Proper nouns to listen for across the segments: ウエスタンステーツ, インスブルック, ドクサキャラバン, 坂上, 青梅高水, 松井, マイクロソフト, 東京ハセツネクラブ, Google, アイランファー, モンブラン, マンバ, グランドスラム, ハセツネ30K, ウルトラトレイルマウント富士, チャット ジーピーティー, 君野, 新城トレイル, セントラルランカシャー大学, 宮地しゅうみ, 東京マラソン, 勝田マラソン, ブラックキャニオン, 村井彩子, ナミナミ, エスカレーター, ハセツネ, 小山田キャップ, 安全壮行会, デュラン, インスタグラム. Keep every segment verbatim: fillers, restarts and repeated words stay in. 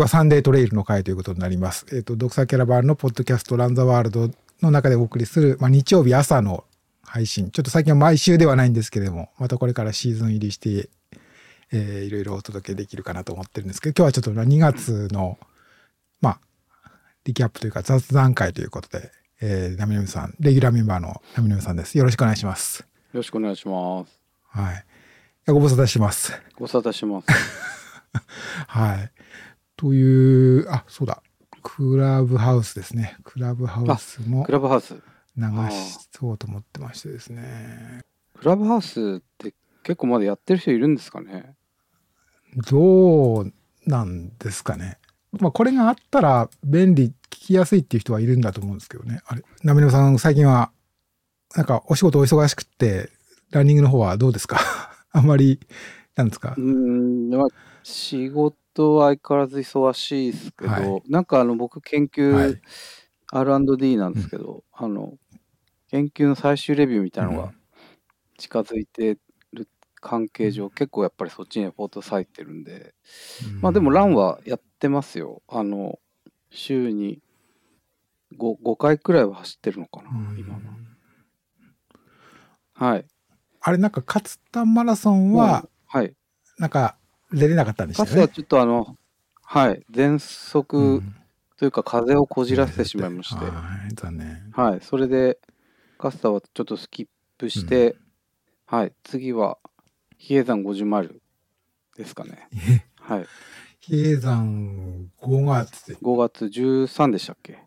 今日はサンデートレイルの回ということになります。えっと、ドクサキャラバンのポッドキャストランザワールドの中でお送りする、まあ、日曜日朝の配信。ちょっと最近は毎週ではないんですけれども、またこれからシーズン入りして、えー、いろいろお届けできるかなと思ってるんですけど、今日はちょっとにがつの、まあ、リキャップというか雑談会ということで、えー、ナミナミさん、レギュラーメンバーのナミナミさんです。よろしくお願いします。よろしくお願いします。はい。ご無沙汰します。ご無沙汰します。はい。という、あ、そうだ。クラブハウスですね。クラブハウスもクラブハウス流そうと思ってましてですね。クラブハウスって結構まだやってる人いるんですかね。どうなんですかね。まあ、これがあったら便利、聞きやすいっていう人はいるんだと思うんですけどね。あれ、ナミノさん、最近はなんかお仕事お忙しくってランニングの方はどうですか。あんまりなんですか。うーん、まあ、仕事は相変わらず忙しいですけど、はい、なんかあの僕研究、はい、アールアンドディー なんですけど、うん、あの研究の最終レビューみたいなのが近づいてる関係上、うん、結構やっぱりそっちにレポート割いてるんで、うん、まあでもランはやってますよ。あの週に 5, 5回くらいは走ってるのかな、うん、今は。はい。あれなんか勝田マラソンは、うん、はい、なんか出れなかったんでしたね。勝田はちょっとあの、はい、喘息というか風邪をこじらせてしまいまして、うん、はい、残念。はい、それで勝田はちょっとスキップして、うん、はい、次は比叡山ごじゅうマイルですかね。はい。比叡山ごがつごがつじゅうさんでしたっけ？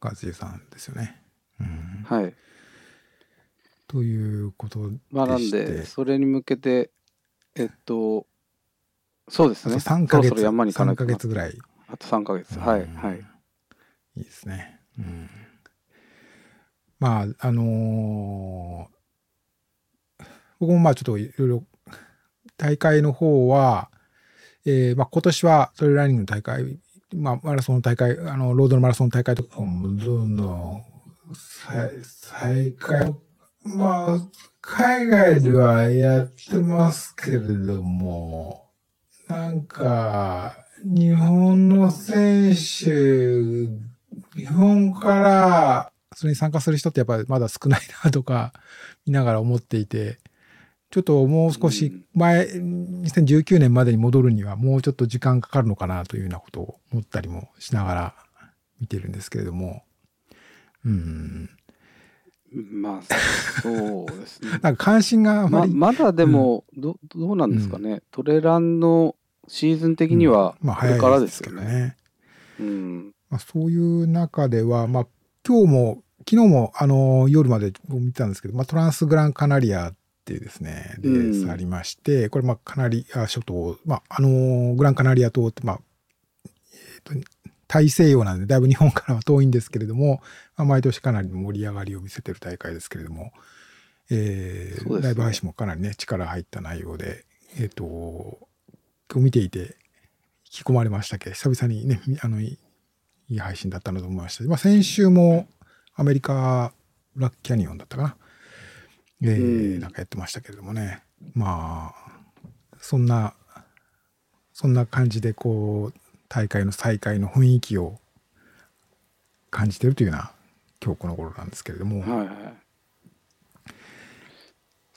ごがつじゅうさんですよね。うん、はい。ということでして、まあ、なんでそれに向けてえっとそうですね、さんかげつ、そろそろ山に行かなきゃ、さんかげつぐらい、あとさんかげつ、はい、うん、はい、いいですね、うん、まああのー、僕もまあちょっといろいろ大会の方は、えーまあ、今年はトレイルランニングの大会、まあ、マラソンの大会、あのロードのマラソンの大会とかもどんどん再開、まあ、海外ではやってますけれども、なんか、日本の選手、日本からそれに参加する人ってやっぱりまだ少ないなとか、見ながら思っていて、ちょっともう少し前、にせんじゅうきゅうねんまでに戻るにはもうちょっと時間かかるのかなというようなことを思ったりもしながら見てるんですけれども、うん。まあそうですね。なんか関心があまり、ま、まだでも ど, どうなんですかね、うん、トレランのシーズン的にはこれからですよね。そういう中では、まあ、今日も昨日もあの夜まで見てたんですけど、まあ、トランスグランカナリアっていうですねレースありまして、うん、これまあカナリア諸島、まああのー、グランカナリア島って、まあえーと大西洋なんでだいぶ日本からは遠いんですけれども、まあ、毎年かなり盛り上がりを見せてる大会ですけれども、えーね、ライブ配信もかなりね力入った内容で、えー、と今日見ていて引き込まれましたけど、久々にねあのいい配信だったなと思いました。まあ、先週もアメリカブラックキャニオンだったかな、えー、なんかやってましたけれどもね、まあそんなそんな感じでこう大会の再開の雰囲気を感じてるというような今日この頃なんですけれども、はいはい、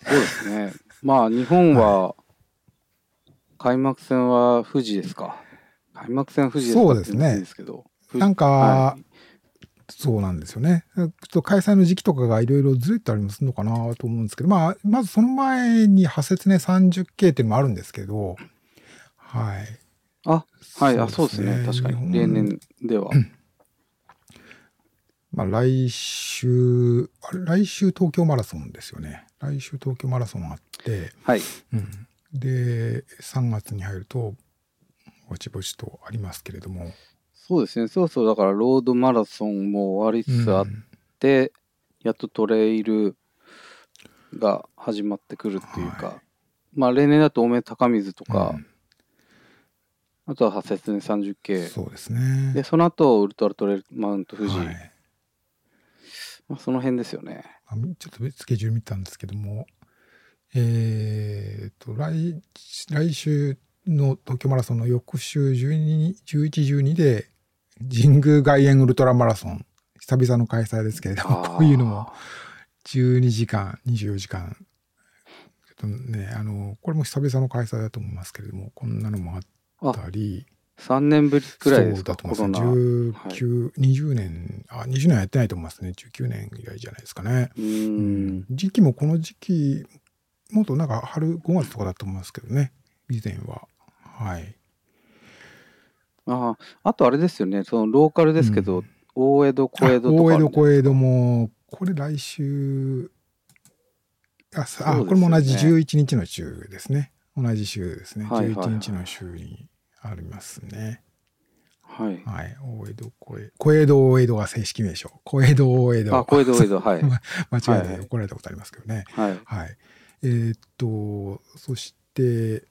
そうですね。まあ日本は開幕戦は富士ですか、開幕戦は富士ですか、そうですね、ですけどなんか、はい、そうなんですよね。ちょっと開催の時期とかがいろいろずれてありますのかなと思うんですけど、まあ、まずその前にハセツネ さんじゅっケー っていうのもあるんですけど、はい、あ、はい、そう、ね、あ、そうですね、確かに例年では、うん、まあ来週、あれ来週東京マラソンですよね。来週東京マラソンあって、はい、うん、でさんがつに入るとぼちぼちとありますけれども、そうですね、そうそう、だからロードマラソンも終わりつつあって、うん、やっとトレイルが始まってくるっていうか、はい、まあ例年だと青梅高水とか、うん、あとはハセツネ さんじゅっケー、 そうですね、でその後ウルトラトレイルマウント富士、はい、まあ、その辺ですよね。ちょっとスケジュール見たんですけども、えー、と 来, 来週の東京マラソンの翌週じゅうに、じゅういち、じゅうにで神宮外苑ウルトラマラソン、久々の開催ですけれども、こういうのもじゅうにじかん、にじゅうよじかん、ちょっとね、あのこれも久々の開催だと思いますけれども、こんなのもあったり、さんねんぶりくらいですか、そうだと思いますね、じゅうきゅう、にじゅうねん、あ、にじゅうねんやってないと思いますね、じゅうきゅうねん以来じゃないですかね。うん、うん、時期もこの時期もっとなんか春ごがつとかだと思いますけどね、以前は。はい。ああ、あとあれですよね、そのローカルですけど、うん、大江戸小江戸とか、大江戸小江戸もこれ来週、あ、あ、ね、これも同じじゅういちにちの週ですね、同じ週ですね、はいはいはい、じゅういちにちの週にありますね。はい、はい、大江戸小江戸、小江戸大江戸が正式名称、小江戸大江戸、あ、小江戸大江戸、はい、間違えて怒られたことありますけどね。はい、はい、えー、っとそして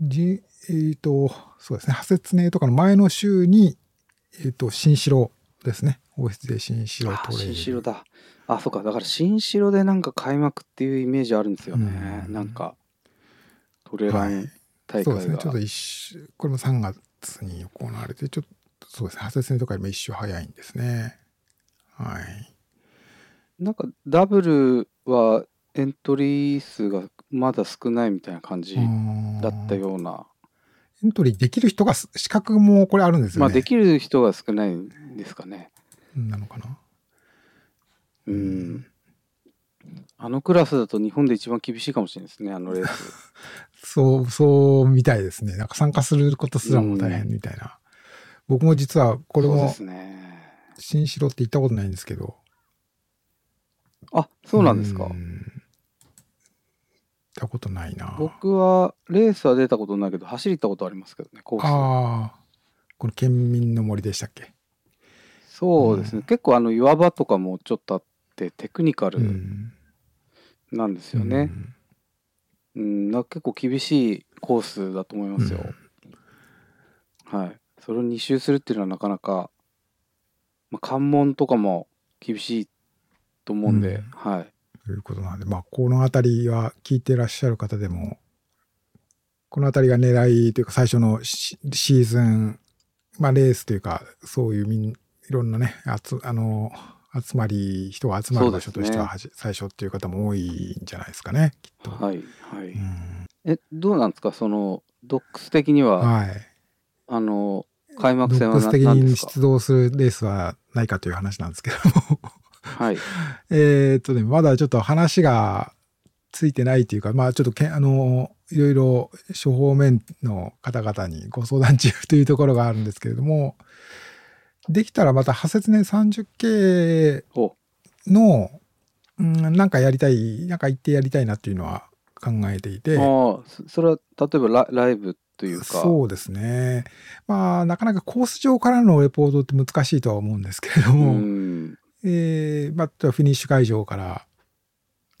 じえー、っとそうですね、ハセツネとかの前の週に、えー、っと新城ですね、王室で新城トレイル、新城だ、あ、そうか、だから新城でなんか開幕っていうイメージあるんですよね、うん、なんかトレラン大会が、はい、そうですね、ちょっと一週、これもさんがつに行われて、ちょっとそうですね、ハセツネとかよりも一週早いんですね。はい、なんかダブルはエントリー数がまだ少ないみたいな感じだったような。エントリーできる人が、資格もこれあるんですよね。まあできる人が少ないんですかね。なのかな。うん。あのクラスだと日本で一番厳しいかもしれないですね、あのレース。そうそうみたいですね。なんか参加することすらも大変みたいな。うん、僕も実はこれも新城って行ったことないんですけど。あ、そうなんですか。うん、たことないな。僕はレースは出たことないけど、走りたことありますけどね、コース。ああ、この県民の森でしたっけ。そうですね、うん、結構あの岩場とかもちょっとあってテクニカルなんですよね、うんうん、なんか結構厳しいコースだと思いますよ、うん、はい。それをに周するっていうのはなかなか、まあ、関門とかも厳しいと思うんで、うん、はい、ということなんで、まあ、この辺りは聞いてらっしゃる方でも、この辺りが狙いというか、最初の シ, シーズン、まあ、レースというか、そういうみんいろんなね、あつあの集まり、人が集まる場所としては、はじ、最初っていう方も多いんじゃないですかね、きっと。はいはい、うん、え、どうなんですか、そのドックス的には、はい、あの開幕戦は何ですか。ドックス的に出動するレースはないかという話なんですけども。はい、えーっとね、まだちょっと話がついてないというか、まあ、ちょっとけあのいろいろ諸方面の方々にご相談中というところがあるんですけれども、できたらまたハセツネ さんじゅっケー の、うん、なんかやりたい、なんか行ってやりたいなっていうのは考えていて、あ、それは例えば ラ, ライブというか、そうですね、まあ、なかなかコース上からのレポートって難しいとは思うんですけれども、うん、えーまあ、フィニッシュ会場から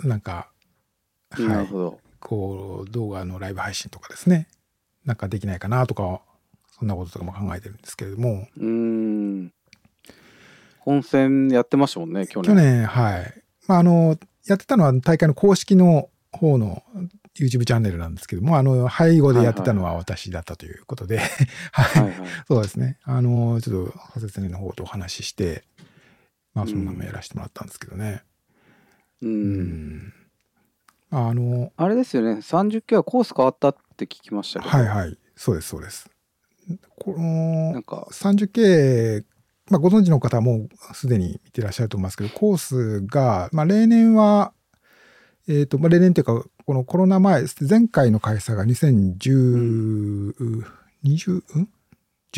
なんか、はい、なるほど、こう動画のライブ配信とかですね、なんかできないかなとか、そんなこととかも考えてるんですけれども、うーん、本戦やってましたもんね、去年。去年、はい、まあ、あのやってたのは大会の公式の方の YouTube チャンネルなんですけども、あの背後でやってたのは私だったということで、はいはい、はいはい、そうですね、あのちょっとハセツネの方とお話しして、まあ、そんなのやらせてもらったんですけどね、うん、うん、あのあれですよね、さんじゅっケーはコース変わったって聞きましたけど、はいはい、そうですそうです、このなんか さんじゅっケー、まあ、ご存知の方はもうすでに見てらっしゃると思いますけど、コースが、まあ、例年は、えーとまあ、例年というか、このコロナ前、前回の開催がにせんじゅう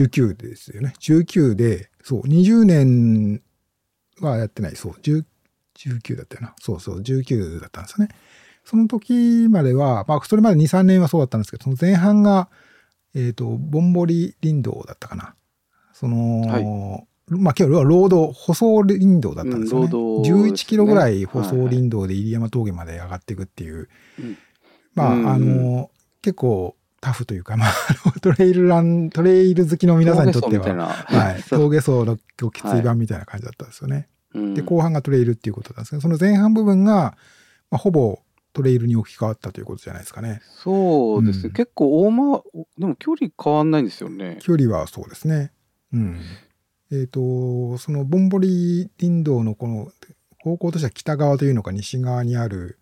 きゅうですよね、じゅうきゅうで、そう、にじゅうねんはやってない、そう、じゅうきゅうだったよな、そうそう、じゅうきゅうだったんですよね。その時までは、まあ、それまでに、さんねんはそうだったんですけど、その前半が、えっと、ぼんぼり林道だったかな。その、はい、まあ、今日はロード、舗装林道だったんですよね。うん、ロードですね。じゅういちキロぐらい舗装林道で入山峠まで上がっていくっていう、はいはい、まあ、うん、あの、結構、タフというか、まあ、トレイルラン、トレイル好きの皆さんにとっては、はい、峠走のきつい版みたいな感じだったんですよね、はい、で後半がトレイルっていうことなんですけど、その前半部分が、まあ、ほぼトレイルに置き換わったということじゃないですかね。そうです、うん、結構大までも距離変わんないんですよね。距離はそうですね、うん、えっとそのぼんぼり林道のこの方向としては北側というのか西側にある、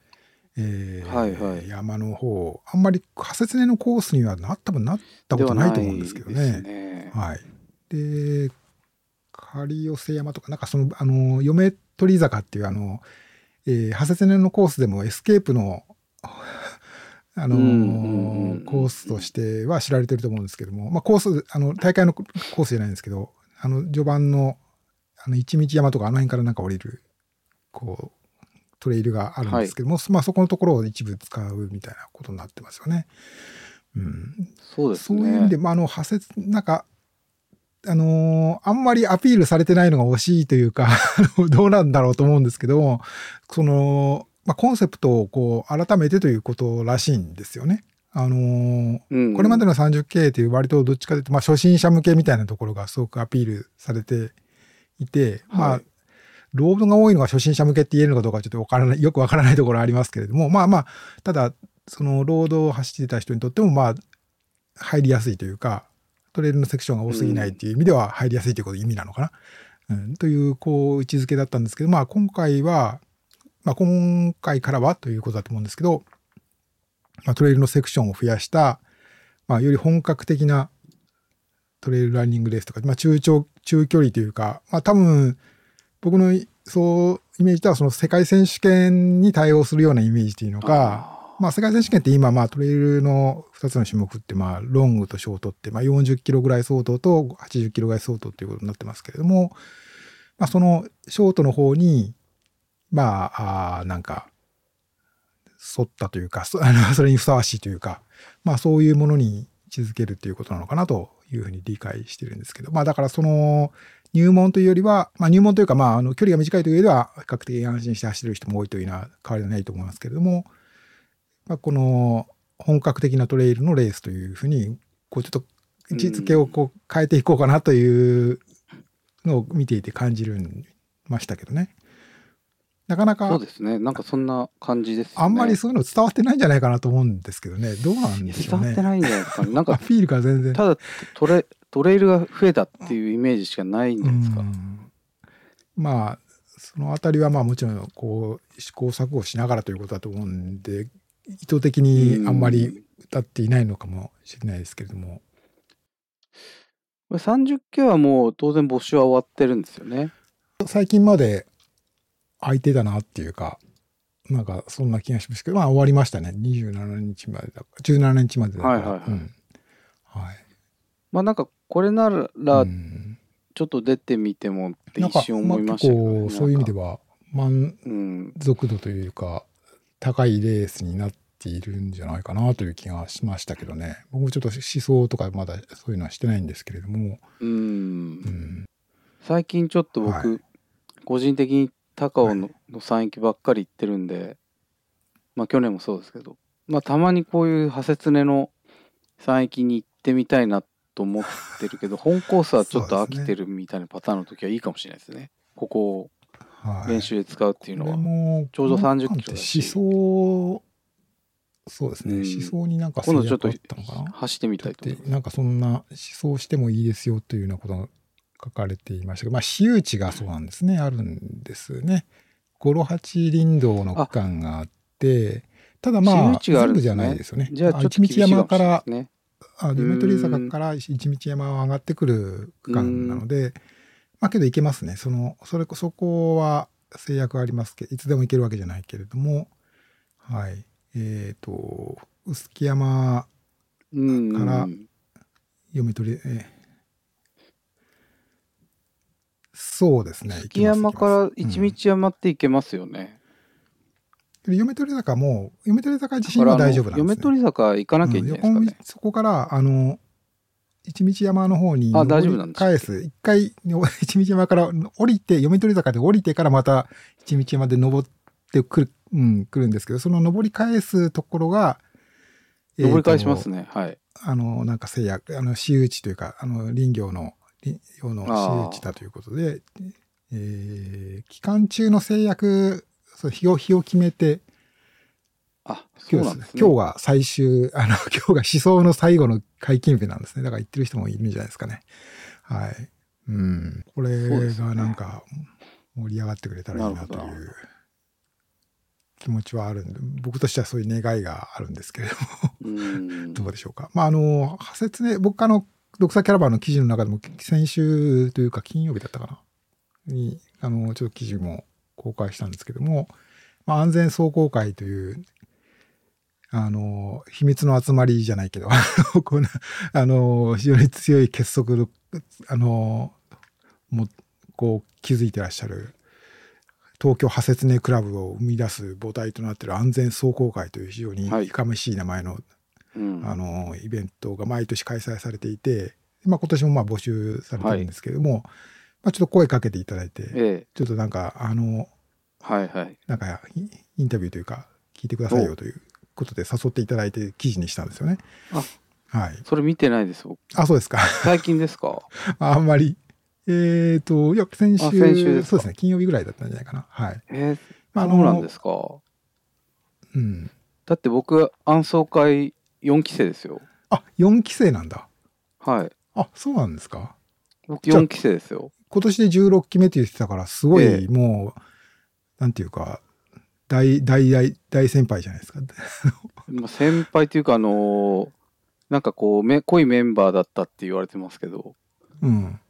えーはいはい、山の方あんまりハセツネのコースにはな多分なったことないと思うんですけどね。ではないですね、はい、で狩寄山とかなんかそのあの嫁取坂っていうあのハセツネのコースでもエスケープのあのーうんうん、コースとしては知られてると思うんですけども、まあ、コースあの大会のコースじゃないんですけどあの序盤のあの一道山とかあの辺からなんか降りるこうトレイルがあるんですけども、はいまあ、そこのところを一部使うみたいなことになってますよね。うん、そうですね。そういう意味で、まあ、あのハセツなんかあのー、あんまりアピールされてないのが惜しいというかどうなんだろうと思うんですけどその、まあ、コンセプトをこう改めてということらしいんですよね。あのーうん、これまでの さんじゅっケー という割とどっちかというと、まあ、初心者向けみたいなところがすごくアピールされていて、はいまあ、ロードが多いのが初心者向けって言えるのかどうかちょっとわからないよくわからないところはありますけれどもまあまあただそのロードを走ってた人にとってもまあ入りやすいというかトレイルのセクションが多すぎないっていう意味では入りやすいということ意味なのかな、うんうん、というこう位置づけだったんですけど、まあ、今回は、まあ、今回からはということだと思うんですけど、まあ、トレイルのセクションを増やした、まあ、より本格的なトレイルランニングレースとか、まあ、中長中距離というか、まあ、多分僕のそうイメージとはその世界選手権に対応するようなイメージというのかまあ、世界選手権って今、まあ、トレイルのふたつの種目って、まあ、ロングとショートって、まあ、よんじゅっキロぐらい相当とはちじゅっキロぐらい相当ということになってますけれども、まあ、そのショートの方にまあ、あなんか沿ったというか そ, あのそれにふさわしいというか、まあ、そういうものに位置づけるということなのかなというふうに理解してるんですけど、まあ、だからその入門というよりは、まあ、入門というか、まあ、あの距離が短いというよりは比較的安心して走ってる人も多いというのは変わりはないと思いますけれどもまあ、この本格的なトレイルのレースというふうにこうちょっと位置づけをこう変えていこうかなというのを見ていて感じるましたけどね。なかなかそうですね。なんかそんな感じですよね。あんまりそういうの伝わってないんじゃないかなと思うんですけどね。どうなんでしょうね。伝わってないんじゃないですかね。なんかアピールが全然ただトレ、トレイルが増えたっていうイメージしかないんじゃないですか。うんまあそのあたりはまあもちろんこう試行錯誤しながらということだと思うんで。意図的にあんまり歌っていないのかもしれないですけれども、うん、さんじゅっケー はもう当然募集は終わってるんですよね。最近まで空いてたなっていうかなんかそんな気がしますけどまあ終わりましたね。にじゅうしちにちまでだじゅうしちにちまでだから、はいはいはいうんはい、まあなんかこれならちょっと出てみてもって一瞬思いましたけど、ねうん、なんか、まあ、結構そういう意味では満足度というか、うん高いレースになっているんじゃないかなという気がしましたけどね。僕もちょっと思想とかまだそういうのはしてないんですけれどもうーん、うん、最近ちょっと僕、はい、個人的に高尾の山域ばっかり行ってるんで、はい、まあ去年もそうですけど、まあ、たまにこういうハセツネの山域に行ってみたいなと思ってるけど本コースはちょっと飽きてるみたいなパターンの時はいいかもしれないですね。ここをはい、練習で使うっていうのはちょうどさんじゅっキロだし思想そうですね、うん、思想になんか制約があったのかな走ってみたいとなんかそんな思想してもいいですよというようなことが書かれていましたけどまあ私有地がそうなんですねあるんですね。ごろはち林道の区間があってただまあ全部じゃないですよね。じゃあ一道山から夢取坂から一道山を上がってくる区間なのでまあ、けど行けますね。そのそれそこは制約ありますけどいつでも行けるわけじゃないけれどもはいえっ、ー、と臼杵山から読み取り、えー、そうですね臼杵山から一道山って行けますよね、うん、読み取り坂も読み取り坂自身は大丈夫なんですね。読み取り坂行かなきゃいけないですかね、うん、そこからあの一道山の方に登り返す一回一道山から降りて嫁取坂で降りてからまた一道山で登ってくる、うん、来るんですけどその登り返すところが登り返しますね、えー、はいあのなんか制約あの私有地というかあの林業の林業の私有地だということで、えー、期間中の制約そう日を日を決めてあ、そうなんですね。今日が最終、あの、今日が試走の最後の解禁日なんですね。だから行ってる人もいるんじゃないですかね。はい。うん。これがなんか盛り上がってくれたらいいなという気持ちはあるんで、僕としてはそういう願いがあるんですけれども、うんどうでしょうか。まあ、あの、ハセツネ、僕あの、ドクターキャラバンの記事の中でも、先週というか金曜日だったかな。に、あの、ちょっと記事も公開したんですけども、まあ、安全壮行会という、あの秘密の集まりじゃないけどこんなあの非常に強い結束のあのもこう築いてらっしゃる東京ハセツネクラブを生み出す母体となっている安全壮行会という非常にいかめしい名前 の,、はいうん、あのイベントが毎年開催されていて、まあ、今年もまあ募集されてるんですけれども、はいまあ、ちょっと声かけていただいて、ええ、ちょっとなんかあの、はいはい、なんかインタビューというか聞いてくださいよということで誘っていただいて記事にしたんですよね。あ、はい。それ見てないです。あ、そうですか。最近ですか。あんまり、えっと、いや先週、先週ですか。そうですね。金曜日ぐらいだったんじゃないかな。はい。えー、まあ、あのそうなんですか。うん。だって僕安総会よんきせいですよ。あ、よんきせいなんだ。はい。あ、そうなんですか。僕よんきせいですよ。今年でじゅうろっきめって言ってたから、すごい、えー、もうなんていうか。大, 大, 大, 大先輩じゃないですか先輩というかあのなんかこうめ濃いメンバーだったって言われてますけど、うん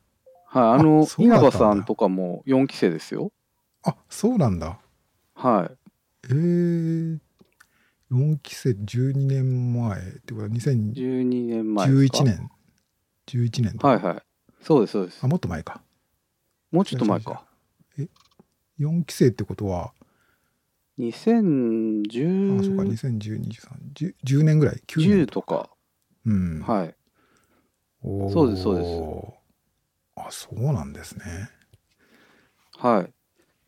はい、あのあ稲葉さんとかもよんきせいですよ。あ、そうなんだ。はい。えー、よんきせいじゅうにねんまえってことはにせんじゅうにねんまえですか。じゅういちねんじゅういちねんはいはいそうですそうです。あ、もっと前か。もうちょっと前か。え、よんきせいってことはにせんじゅう… ああそうかにせんじゅうに、にせんじゅうさん じゅうねんぐらいきゅうねんとか、うん、はいおそうですそうです。あ、そうなんですね。はい。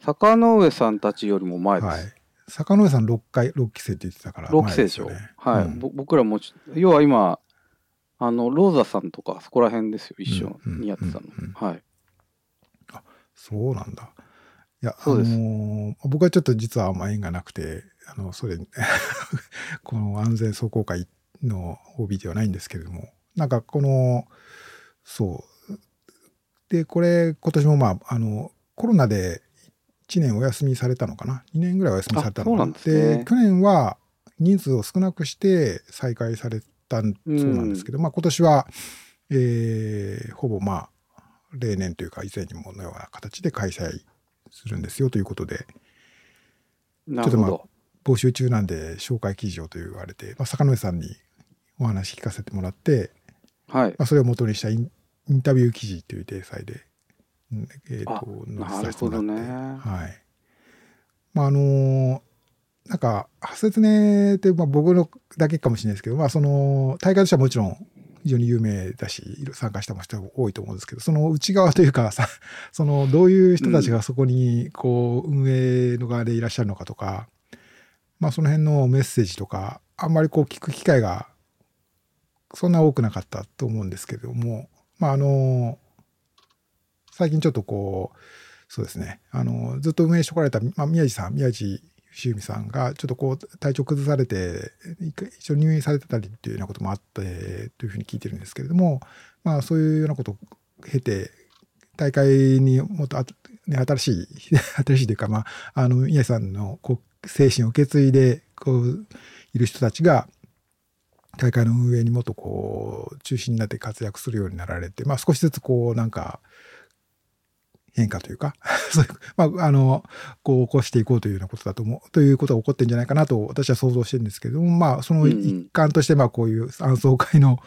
坂上さんたちよりも前です、はい、坂上さんろっかいろっきせいって言ってたからろっきせいでしょ、ね、はい、うん、僕らも要は今あのローザさんとかそこら辺ですよ一緒にやってたの、うんうんうんうん、はい。あ、そうなんだ。いやあのー、僕はちょっと実はあんま縁がなくてあのそれこの安全壮行会の オービー ではないんですけれども、なんかこのそうでこれ今年も、まあ、あのコロナでいちねんお休みされたのかなにねんぐらいお休みされたのか な, なん で,、ね、で去年は人数を少なくして再開されたそうなんですけど、まあ、今年は、えー、ほぼまあ例年というか以前にものような形で開催するんですよということで、ちょっとまあ募集中なんで紹介記事をと言われて、まあ、坂上さんにお話聞かせてもらって、はいまあ、それを元にしたイン、インタビュー記事という体裁で、えー、と載せさせてもらって、なるほどね、はいまああのー、なんかハセツネってまあ僕のだけかもしれないですけど、まあ、その大会としてはもちろん非常に有名だし参加した人も多いと思うんですけど、その内側というかさそのどういう人たちがそこにこう運営の側でいらっしゃるのかとか、まあ、その辺のメッセージとかあんまりこう聞く機会がそんな多くなかったと思うんですけども、まあ、あの最近ちょっとこうそうですねあのずっと運営してこられた、まあ、宮地さん宮地しゅうみさんがちょっとこう体調崩されて一緒に入院されてたりっていうようなこともあってというふうに聞いてるんですけれども、まあそういうようなことを経て大会にもっとあ、ね、新しい新しいというかまああの宮地さんのこう精神を受け継いでこういる人たちが大会の運営にもっとこう中心になって活躍するようになられて、まあ少しずつこうなんか変化というかそういう、まあ、あのこう起こしていこうというようなことだと思うということが起こってるんじゃないかなと私は想像してるんですけども、まあ、その一環としてまあこういう安総会の、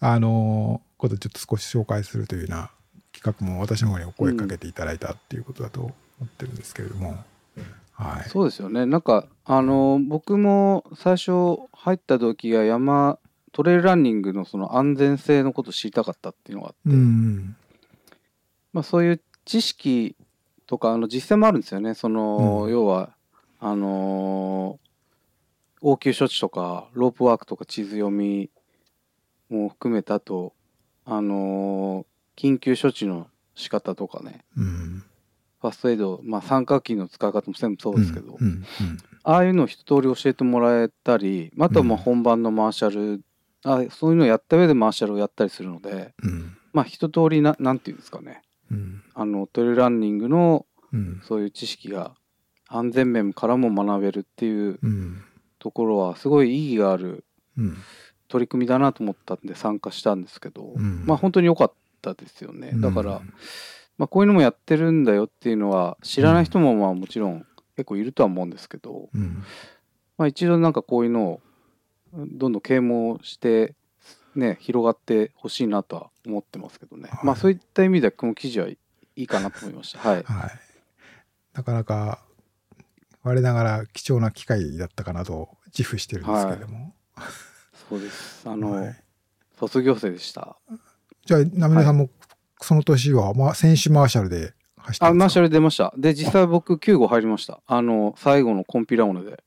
あのー、ことをちょっと少し紹介するというような企画も私の方にお声かけていただいたっていうことだと思ってるんですけれども、うんはい、そうですよね。なんか、あのー、僕も最初入った時が山トレイルランニングのその安全性のことを知りたかったっていうのがあって、うんまあ、そういう知識とかあの実践もあるんですよね。その、うん、要はあのー、応急処置とかロープワークとか地図読みも含めたと、あのー、緊急処置の仕方とかね、うん、ファーストエイド、まあ、三角巾の使い方も全部そうですけど、うんうんうん、ああいうのを一通り教えてもらえたり、あとはまあ本番のマーシャル、うん、あそういうのをやった上でマーシャルをやったりするので、うん、まあ一通り な, なんていうんですかね、うん、あのトレイルランニングのそういう知識が安全面からも学べるっていうところはすごい意義がある取り組みだなと思ったんで参加したんですけど、うん、まあ本当に良かったですよね。だから、うんまあ、こういうのもやってるんだよっていうのは知らない人もまあもちろん結構いるとは思うんですけど、うんまあ、一度なんかこういうのをどんどん啓蒙して、ね、広がってほしいなとは思ってますけどね、はい、まあそういった意味ではこの記事はいいかなと思いました。はい、はい、なかなか我ながら貴重な機会だったかなと自負してるんですけれども、はい、そうですあの、はい、卒業生でした。じゃあ波根さんもその年は、はいまあ、選手マーシャルで走ったんですか？あマーシャル出ました。で実際僕きゅうごう入りました。あの最後のコンピラオネで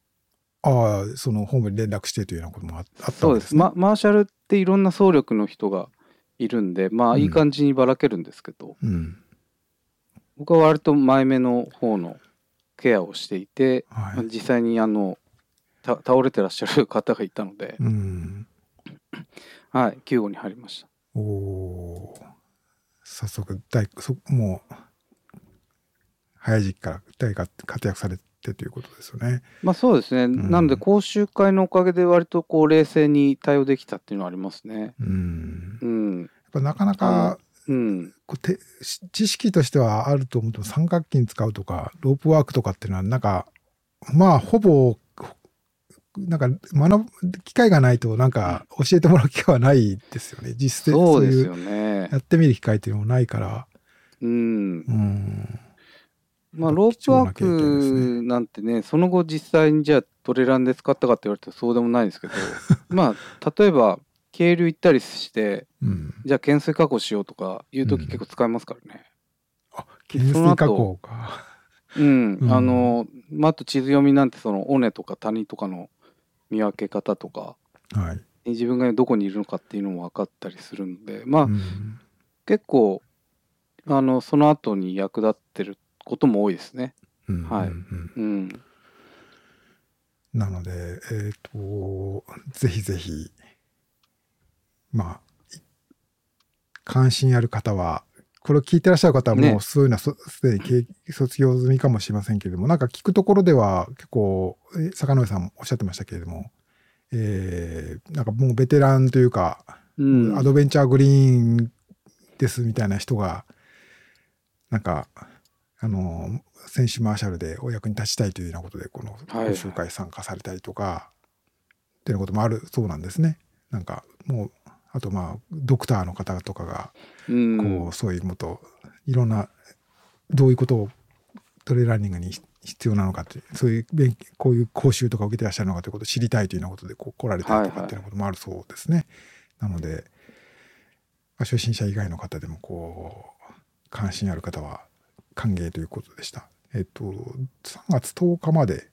ああそのホームに連絡してというようなこともあったんですね。そうです、ま、マーシャルっていろんな走力の人がいるんでまあいい感じにばらけるんですけど、うんうん、僕は割と前目の方のケアをしていて、はい、実際にあのた倒れてらっしゃる方がいたので、うん、はいきゅうごうに入りました。お早速大そもう早い時期から大活躍されてってということですよね。まあそうですね、うん、なので講習会のおかげで割とこう冷静に対応できたっていうのはありますね。うん、うん、やっぱなかなか、うん、こうて知識としてはあると思っても三角筋使うとかロープワークとかっていうのはなんかまあほぼなんか学ぶ機会がないとなんか教えてもらう機会はないですよね。実際そうですよね、そういうやってみる機会っていうのもないからうん、うんまあ、ロープワークなんてねその後実際にじゃあトレランで使ったかって言われたらそうでもないんですけどまあ例えば渓流行ったりして、うん、じゃあ懸垂加工しようとかいう時結構使えますからね、うん、あ懸垂加工かうん、うん、あのまああと地図読みなんてその尾根とか谷とかの見分け方とか、はい、自分がどこにいるのかっていうのも分かったりするんでまあ、うん、結構あのその後に役立ってることも多いですね。うんはいうんうん、なので、えーと、ぜひぜひまあ関心ある方はこれを聞いてらっしゃる方はもうそういうのはすでに卒業済みかもしれませんけれども、ね、なんか聞くところでは結構坂上さんもおっしゃってましたけれども、えー、なんかもうベテランというか、うん、アドベンチャーグリーンですみたいな人がなんかあの選手マーシャルでお役に立ちたいというようなことでこの講習会参加されたりとか、はいはい、っていうこともあるそうなんですね。なんかもうあとまあドクターの方とかがこうそういうもっといろんなどういうことをトレーランニングに必要なのかってそういう勉強こういう講習とか受けてらっしゃるのかということを知りたいというようなことでこう来られたりとかっていうこともあるそうですね、はいはい、なので初心者以外の方でもこう関心ある方は歓迎ということでした。えっと、さんがつとおかまで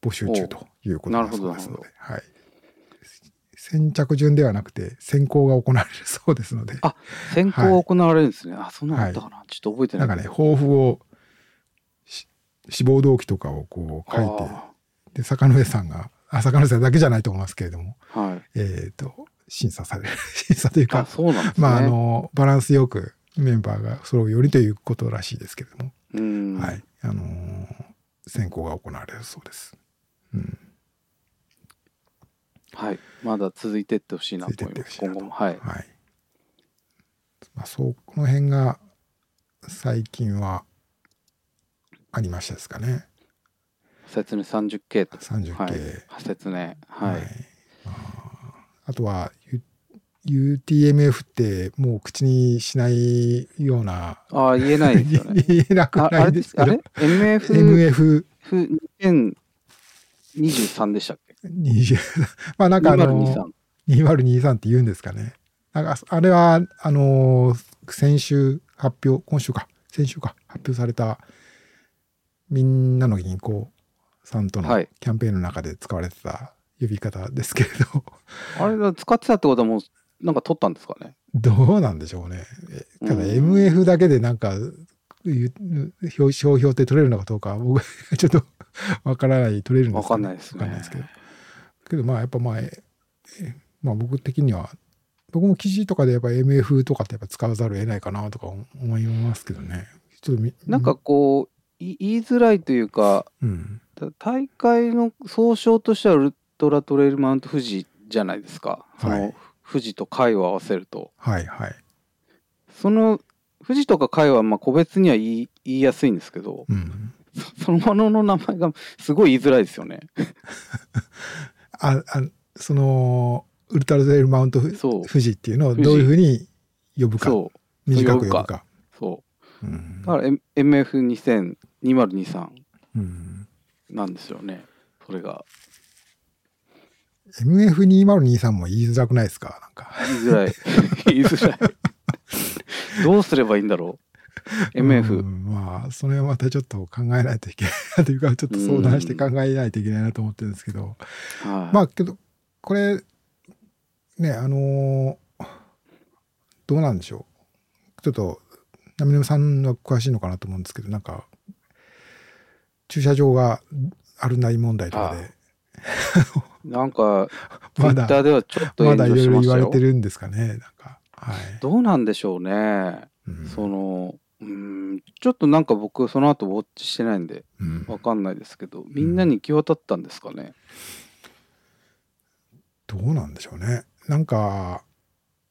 募集中ということだそうですので、はい、先着順ではなくて選考が行われるそうですので、あ、選考が行われるんですね。はい、あ、そんなのあったかな、はい、ちょっと覚えてない。なんかね、抱負を志望動機とかをこう書いて、で坂上さんがあ坂上さんだけじゃないと思いますけれども、はい、えっと審査される審査というか、あ、そうなんですね。まああのバランスよくメンバーが揃うよりということらしいですけれども、うん、はい、あのー、選考が行われるそうです。うん、はい、まだ続いてってほしいなと思います。今後もはい、はい、まあそうこの辺が最近はありましたですかね。ハセツネ さんじゅっケー と さんじゅっケー ハセツネはい。はいはい、あ, あとはユーティーエムエフ ってもう口にしないようなああ言えないですよね言えなくないですけど エムエフ にせんにじゅうさんでしたっけにじゅうまあなんかあのにせんにじゅうさんって言うんですかね。なんかあれはあの先週発表今週か先週か発表されたみんなの銀行さんとのキャンペーンの中で使われてた呼び方ですけれどあれが使ってたってことはもうなんか取ったんですかね。どうなんでしょうね。ただ エムエフ だけでなんか、うん、商標って取れるのかどうか僕ちょっとわからない、取れるんですか、わかんないですね。わかんないですけど。けどまあやっぱまあ、まあ、僕的には僕も記事とかでやっぱ エムエフ とかってやっぱ使わざるを得ないかなとか思いますけどね。ちょっとなんかこう言いづらいというか、うん、大会の総称としてはウルトラトレイルマウント富士じゃないですか、はい、その富士と海を合わせると、はいはい、その富士とか海はまあ個別には言い、言いやすいんですけど、うん、そのものの名前がすごい言いづらいですよね。ああ、そのウルトラトレイルマウント富士っていうのをどういうふうに呼ぶか、短く呼ぶか、そう、うん、だから エムエフにせん にせんにじゅうさんなんですよね、うん、それが エムエフにせんにじゅうさん も言いづらくないですか、なんか言いづらい言いづらいどうすればいいんだろう エムエフ、うん、まあそれはまたちょっと考えないといけないというか、ちょっと相談して考えないといけないなと思ってるんですけど、うん、まあけどこれね、あのー、どうなんでしょう、ちょっとナミネムさんは詳しいのかなと思うんですけど、なんか駐車場があるない問題とかでなんかツイッターではちょっとまだいろいろ言われてるんですかね、なんか、はい、どうなんでしょうね、うん、そのうーんちょっとなんか僕その後ウォッチしてないんで、うん、わかんないですけど、みんなに行き渡ったんですかね、うん、どうなんでしょうね、なんか、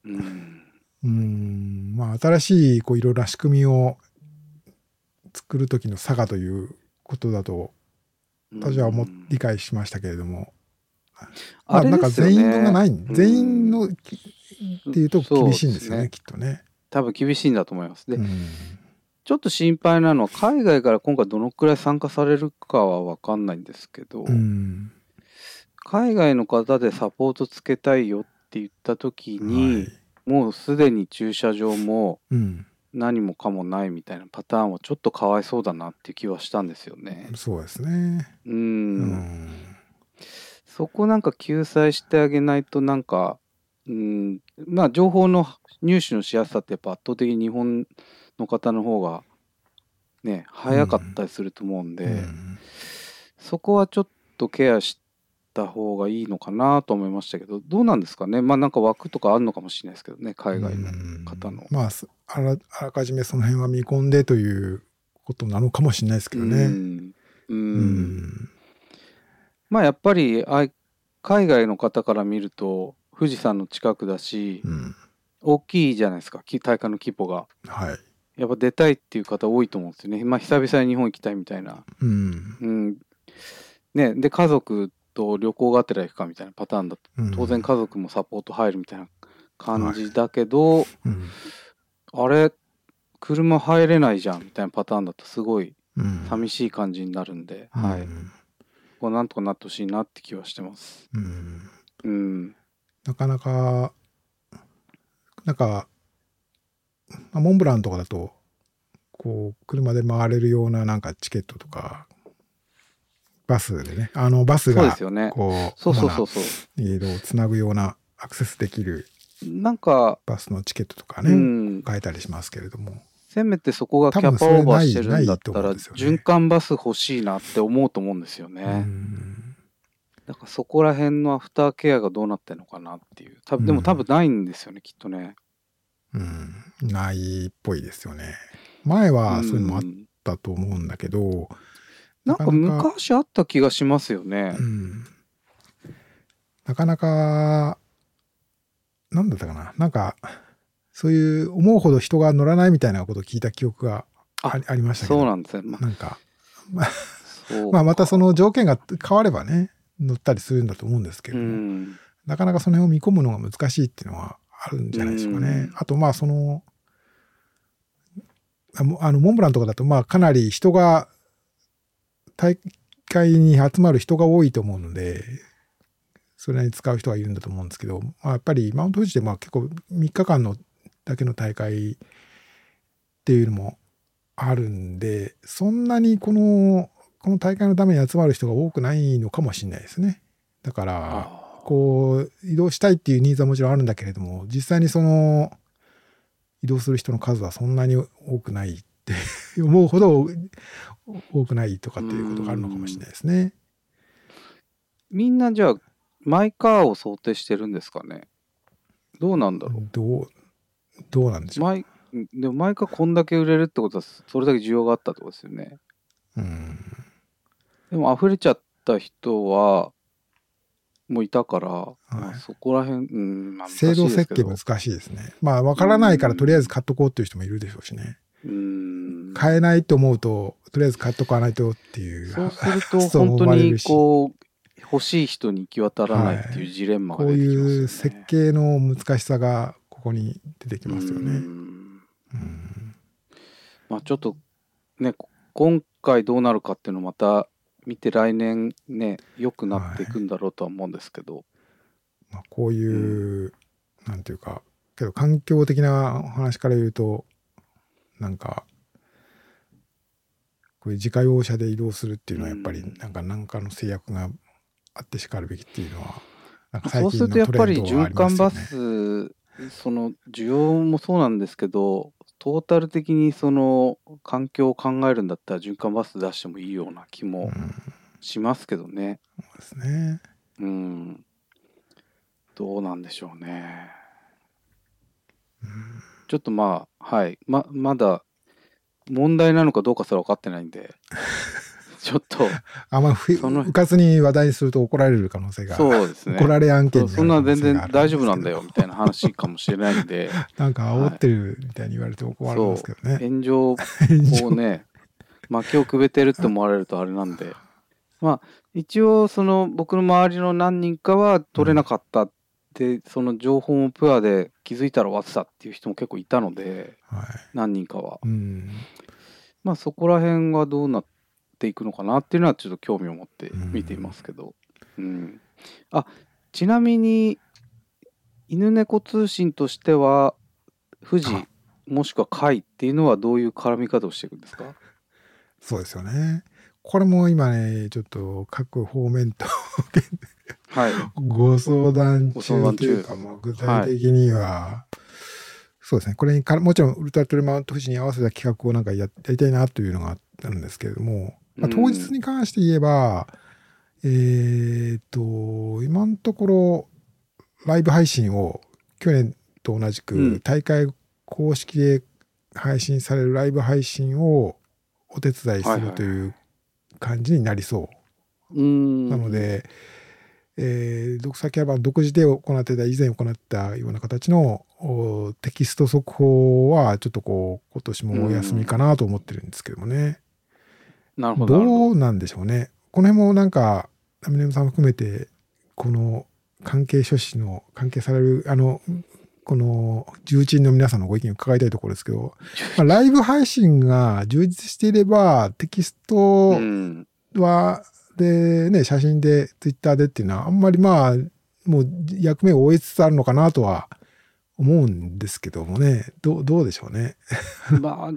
うんうーん、まあ、新しいこういろいろな仕組みを作る時の差がということだと私はも理解しましたけれども、まあ、なんか全員のがない、うん、全員のっていうと厳しいんですよ ね, すねきっとね、多分厳しいんだと思いますで、うん、ちょっと心配なのは海外から今回どのくらい参加されるかは分かんないんですけど、うん、海外の方でサポートつけたいよって言った時に、はい、もうすでに駐車場も何もかもないみたいなパターンはちょっとかわいそうだなっていう気はしたんですよね。そうですね。うーん。うん。そこなんか救済してあげないと、なんか、うん、まあ情報の入手のしやすさってやっぱ圧倒的に日本の方の方がね早かったりすると思うんで、うんうん、そこはちょっとケアしてた方がいいのかなと思いましたけど、どうなんですかね、まあなんか枠とかあるのかもしれないですけどね、海外の方の、まあ、あら、あらかじめその辺は見込んでということなのかもしれないですけどね、うんうんうん、まあやっぱり海外の方から見ると富士山の近くだし、うん、大きいじゃないですか大会の規模が、はい、やっぱ出たいっていう方多いと思うんですよね、まあ、久々に日本行きたいみたいな、うんうんね、で家族と旅行がてら行くかみたいなパターンだと、うん、当然家族もサポート入るみたいな感じだけど、はいうん、あれ車入れないじゃんみたいなパターンだとすごい寂しい感じになるんで、うんはいうん、こうなんとかなってほしいなって気はしてます、うんうん、なかなかなんかモンブランとかだとこう車で回れるようななんかチケットとかバスでね、あのバスがこう移動をつなぐようなアクセスできるなんかバスのチケットとかね、うん、変えたりしますけれども、せめてそこがキャパオーバーしてるんだったら循環バス欲しいなって思うと思うんですよね、うん、だからそこら辺のアフターケアがどうなってるのかなっていう、多分でも多分ないんですよね、うん、きっとね、うん、ないっぽいですよね。前はそういうのもあったと思うんだけど、うんなんか昔あった気がしますよね。うん、なかなかなんだったかな、なんかそういう思うほど人が乗らないみたいなことを聞いた記憶が あ, ありましたけど。そうなんですよ。ま、なんか、まあ、まあまたその条件が変わればね乗ったりするんだと思うんですけど、うん、なかなかその辺を見込むのが難しいっていうのはあるんじゃないでしょうかね。うん、あとまあそのあのモンブランとかだとまあかなり人が大会に集まる人が多いと思うのでそれなりに使う人がいるんだと思うんですけど、まあ、やっぱりマウント富士でまあ結構みっかかんのだけの大会っていうのもあるんでそんなにこの、この大会のために集まる人が多くないのかもしれないですね。だからこう移動したいっていうニーズはもちろんあるんだけれども実際にその移動する人の数はそんなに多くないって思うほど多くないとかっていうことがあるのかもしれないですね。みんなじゃあマイカーを想定してるんですかね。どうなんだろう。どうどうなんでしょう。マイでもマイカーこんだけ売れるってことはそれだけ需要があったってことですよね。うん。でも溢れちゃった人はもういたから、はいまあ、そこら辺、うんまあ、制度設計難しいですね。まあ分からないからとりあえず買っとこうっていう人もいるでしょうしね。うーん買えないと思うととりあえず買っとかないとっていう。そうすると本当にこう欲しい人に行き渡らないっていうジレンマが出てきますよね、はい、こういう設計の難しさがここに出てきますよね。うんうん、まあ、ちょっとね今回どうなるかっていうのをまた見て来年ね良くなっていくんだろうとは思うんですけど、はい、まあ、こういう、うん、なんていうかけど環境的なお話から言うとなんかこういう自家用車で移動するっていうのはやっぱりなんか何かの制約があってしかるべきっていうのはなんか最近のトレンドはありますよね。そうするとやっぱり循環バスその需要もそうなんですけどトータル的にその環境を考えるんだったら循環バス出してもいいような気もしますけどね。うん、そうですね。うん。どうなんでしょうね。うん、ちょっとまあはい ま, まだ問題なのかどうかすら分かってないんで。ちょっとあんまふうかつに話題にすると怒られる可能性がそうです、ね、怒られ案件になる可能性があるんですけど、そんな全然大丈夫なんだよみたいな話かもしれないんでなんか煽ってるみたいに言われて怒られるんですけどね、はい、炎上をね負けをくべてるって思われるとあれなんでまあ一応その僕の周りの何人かは取れなかったって、うん、その情報もプアで気づいたら終わってたっていう人も結構いたので、はい、何人かは、うん、まあそこら辺はどうなってていくのかなっていうのはちょっと興味を持って見ていますけど、うんうん、あちなみに犬猫通信としては富士もしくは海っていうのはどういう絡み方をしていくんですか。そうですよね。これも今ねちょっと各方面と、はい、ご相談中というかもう具体的には、はい、そうですね。これにもちろんウルトラトレマウント富士に合わせた企画をなんか や, やりたいなというのがあるんですけれども、まあ、当日に関して言えば、うん、えー、っと今のところライブ配信を去年と同じく大会公式で配信されるライブ配信をお手伝いするという感じになりそう、はいはい、なので、えー、先ほど独自で行ってた以前行ったような形のテキスト速報はちょっとこう今年もお休みかなと思ってるんですけどもね、うんなるほ ど, どうなんでしょうね。この辺もなんかラミネムさん含めてこの関係書士の関係されるあのこの重鎮の皆さんのご意見を伺いたいところですけど、まあ、ライブ配信が充実していればテキストはでね写真でツイッターでっていうのはあんまりまあもう役目を終えつつあるのかなとは思うんですけどもね ど, どうでしょうねまあ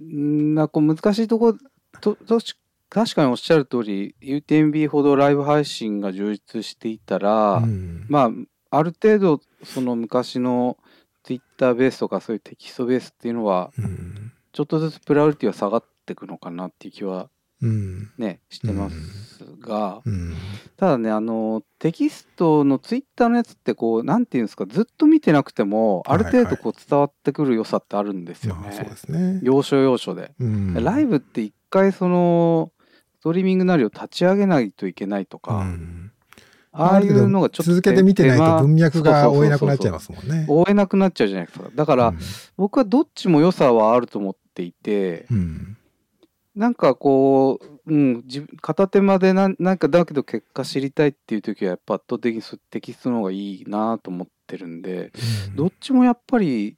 なんか難しいところとと確かにおっしゃる通り ユーティーエムビー ほどライブ配信が充実していたら、うん、まあある程度その昔の Twitter ベースとかそういうテキストベースっていうのは、うん、ちょっとずつプライオリティは下がっていくのかなっていう気は、うん、ねしてますが、うんうん、ただねあのテキストの Twitter のやつってこうなんていうんですかずっと見てなくてもある程度こう伝わってくる良さってあるんですよね、はいはいまあ、そうですね要所要所で、うん、ライブって一回そのストリーミングなりを立ち上げないといけないとか、うん、ああいうのがちょっと続けて見てないと文脈が追えなくなっちゃいますもんね。追えなくなっちゃうじゃないですか。だから、うん、僕はどっちも良さはあると思っていて、うん、なんかこう、うん、片手間で な, なんかだけど結果知りたいっていう時はやっぱ圧倒的にテキストの方がいいなと思ってるんで、うん、どっちもやっぱり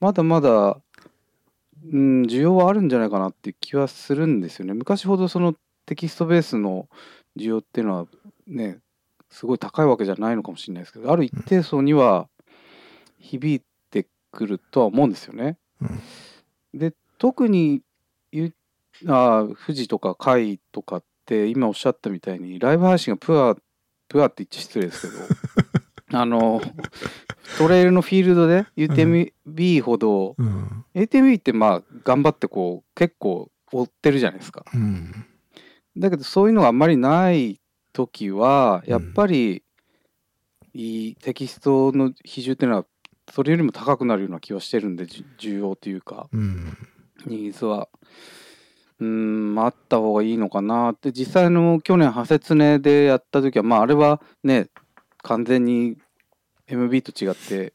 まだまだうん、需要はあるんじゃないかなっていう気はするんですよね。昔ほどそのテキストベースの需要っていうのはねすごい高いわけじゃないのかもしれないですけどある一定層には響いてくるとは思うんですよね、うん、で特にあ富士とか海とかって今おっしゃったみたいにライブ配信がプアプアって言って失礼ですけどあのトレイルのフィールドで ユーティーエムビー ほど、うん、ユーティーエムビー ってまあ頑張ってこう結構追ってるじゃないですか、うん、だけどそういうのがあんまりない時はやっぱり、うん、いいテキストの比重っていうのはそれよりも高くなるような気はしてるんで、需要というか、うん、ニーズはうーんあった方がいいのかなって。実際の去年ハセツネでやった時はまああれはね完全に エムビー と違って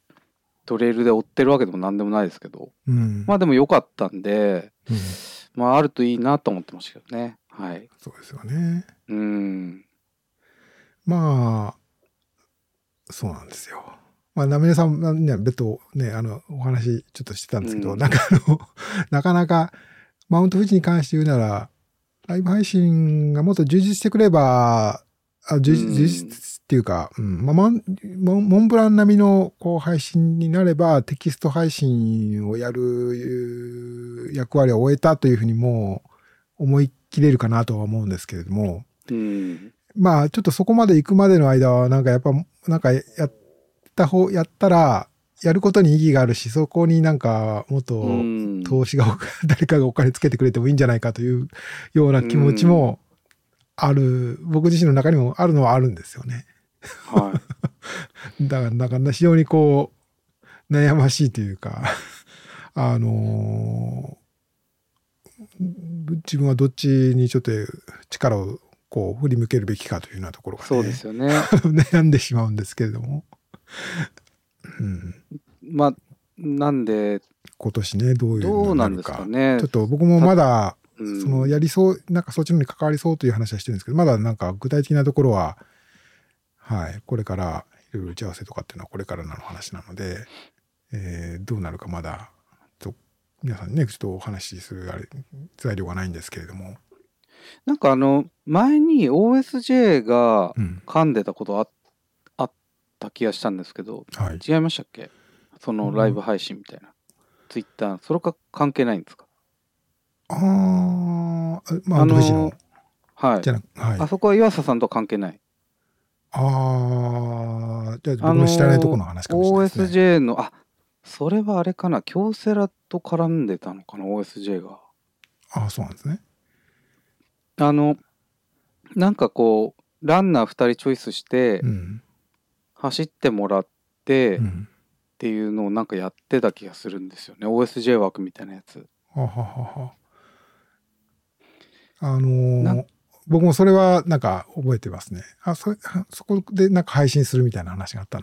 トレイルで追ってるわけでも何でもないですけど、うん、まあでも良かったんで、うん、まああるといいなと思ってましたけどね。はい。そうですよね。うん。まあそうなんですよ。まあナミネさんはね別途ねあのお話ちょっとしてたんですけど、うん、なんかあのなかなかマウント富士に関して言うならライブ配信がもっと充実してくれば。あ 充, 実充実っていうか、うんまあ、モ, ンモンブラン並みのこう配信になればテキスト配信をやる役割を終えたというふうにもう思い切れるかなとは思うんですけれども、うん、まあちょっとそこまで行くまでの間はなんかやっぱなんかやった方やったらやることに意義があるし、そこになんかもっと投資が、うん、誰かがお金つけてくれてもいいんじゃないかというような気持ちも、うんある僕自身の中にもあるのはあるんですよね。はい、だからなんか非常にこう悩ましいというか、あのー、自分はどっちにちょっと力をこう振り向けるべきかというようなところが、ね、そうですよね悩んでしまうんですけれども、うん、まあなんで今年ねどういうのになるか、どうなんですかね、ちょっと僕もまだ。そのやりそうなんかそっちのに関わりそうという話はしてるんですけど、まだなんか具体的なところは、はい、これからいろいろ打ち合わせとかっていうのはこれからの話なので、えー、どうなるかまだと皆さんにねちょっとお話しするあれ材料がないんですけれども、なんかあの前に オーエスジェー が噛んでたこと あ,、うん、あった気がしたんですけど、はい、違いましたっけ、そのライブ配信みたいな、うん、ツイッターそれか関係ないんですか。ああ、まあ、あのー、のはい、じゃあ、はい、あそこは岩佐さんと関係ない。ああ、じゃあ僕の知らないとこの話かもしれないですね。オーエスジェー のあ、それはあれかな、京セラと絡んでたのかな オーエスジェー が。ああ、そうなんですね。あのなんかこうランナーふたりチョイスして、うん、走ってもらって、うん、っていうのをなんかやってた気がするんですよね。 オーエスジェー 枠みたいなやつ。はははあのー、僕もそれはなんか覚えてますね。あ そ, そこでなんか配信するみたいな話があったっ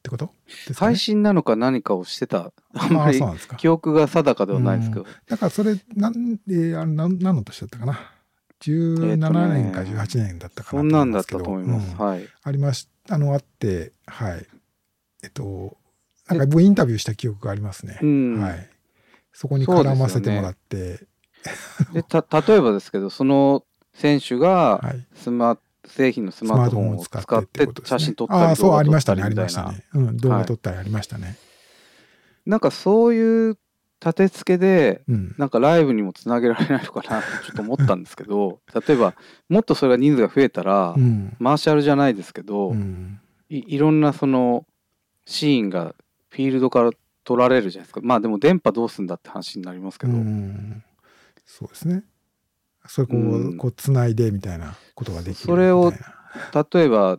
てことですか、ね、配信なのか何かをしてた、あんまり記憶が定かではないですけど、うん、だからそれなんであ何の年だったかな、じゅうななねんかじゅうはちねんだったかな、えー、そんなんだったと思います、うん、はい、ありましあのあってはいえっとなんか僕インタビューした記憶がありますね、うん、はい、そこに絡ませてもらってで、ね、た例えばですけどその選手がスマ、はい、製品のスマートフォンを使って写真撮ったり動画撮ったりみたいな、うん、動画撮ったりありましたね、はい、なんかそういう立て付けで、うん、なんかライブにもつなげられないのかなってちょっと思ったんですけど例えばもっとそれが人数が増えたら、うん、マーシャルじゃないですけど、うん、い, いろんなそのシーンがフィールドから取られるじゃないですか。まあでも電波どうすんだって話になりますけど、うん、そうですね。それこうこうつないでみたいなことができるみたいな。それを例えば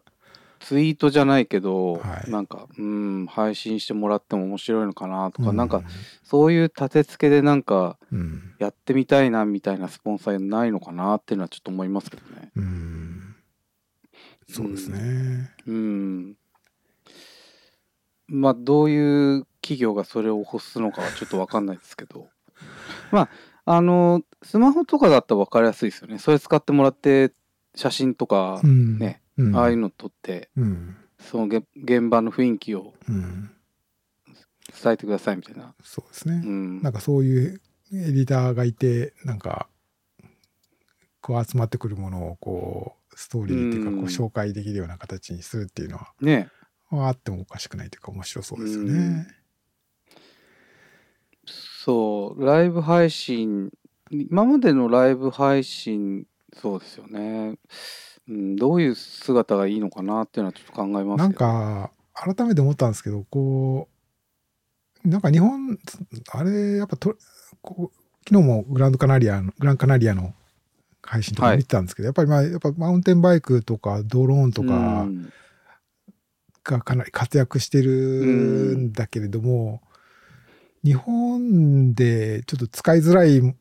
ツイートじゃないけど、はい、なんかうん配信してもらっても面白いのかなとか、うん、なんかそういう立て付けでなんかやってみたいなみたいなスポンサーないのかなっていうのはちょっと思いますけどね。うん、そうですね。うん。うんまあどういう企業がそれを欲すのかはちょっと分かんないですけどまああのスマホとかだったら分かりやすいですよね。それ使ってもらって写真とかね、うんうん、ああいうの撮って、うん、その現場の雰囲気を伝えてくださいみたいな、うん、そうですね、うん、なんかそういうエディターがいてなんかこう集まってくるものをこうストーリーっていうかこう紹介できるような形にするっていうのは、うん、ねあってもおかしくないというか面白そうですよね、うん、そうライブ配信今までのライブ配信そうですよね、うん、どういう姿がいいのかなっていうのはちょっと考えますけど、なんか改めて思ったんですけど、こうなんか日本あれやっぱとこう昨日もグランドカナリアのグランカナリアの配信とか見てたんですけど、はい、やっぱりまあやっぱマウンテンバイクとかドローンとかがかなり活躍してるんだけれども、日本でちょっと使いづらいよ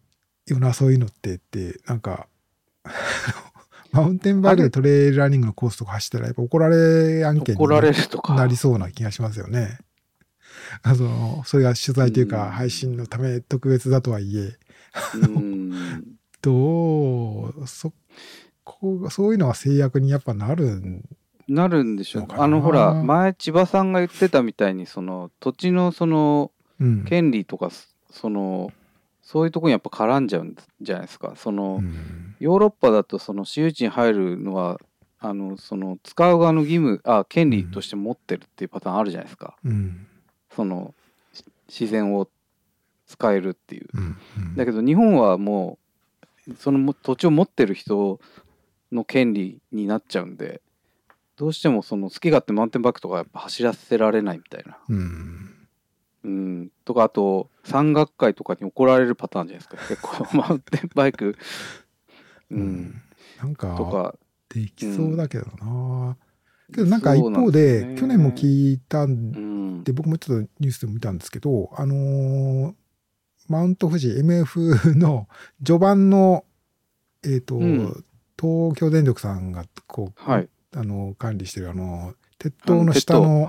うなそういうのってってなんかマウンテンバイクでトレイルランニングのコースとか走ったらやっぱ怒られ案件になりそうな気がしますよね。あのそれが取材というか配信のため特別だとはいえ、うん、どうそこそういうのは制約にやっぱなるんなるんでしょうか。あのほら前千葉さんが言ってたみたいにその土地のその権利とか、うん、そのそういうとこにやっぱ絡んじゃうんじゃないですか。その、うん、ヨーロッパだとその私有地に入るのはあのその使う側の義務あ権利として持ってるっていうパターンあるじゃないですか。うん、その自然を使えるっていう、うんうん、だけど日本はもうその土地を持ってる人の権利になっちゃうんで、どうしてもその好き勝手マウンテンバックとかやっぱ走らせられないみたいな、うん、うんとかあと山岳会とかに怒られるパターンじゃないですか結構マウンテンバイクうん、うん、なんかとかできそうだけどな、うんけどなんか一方で、ね、去年も聞いたんで、うん、僕もちょっとニュースでも見たんですけど、あのー、マウント富士 エムエフ の序盤の、えーとうん、東京電力さんがこう、はい、あの管理してるあの鉄塔の下の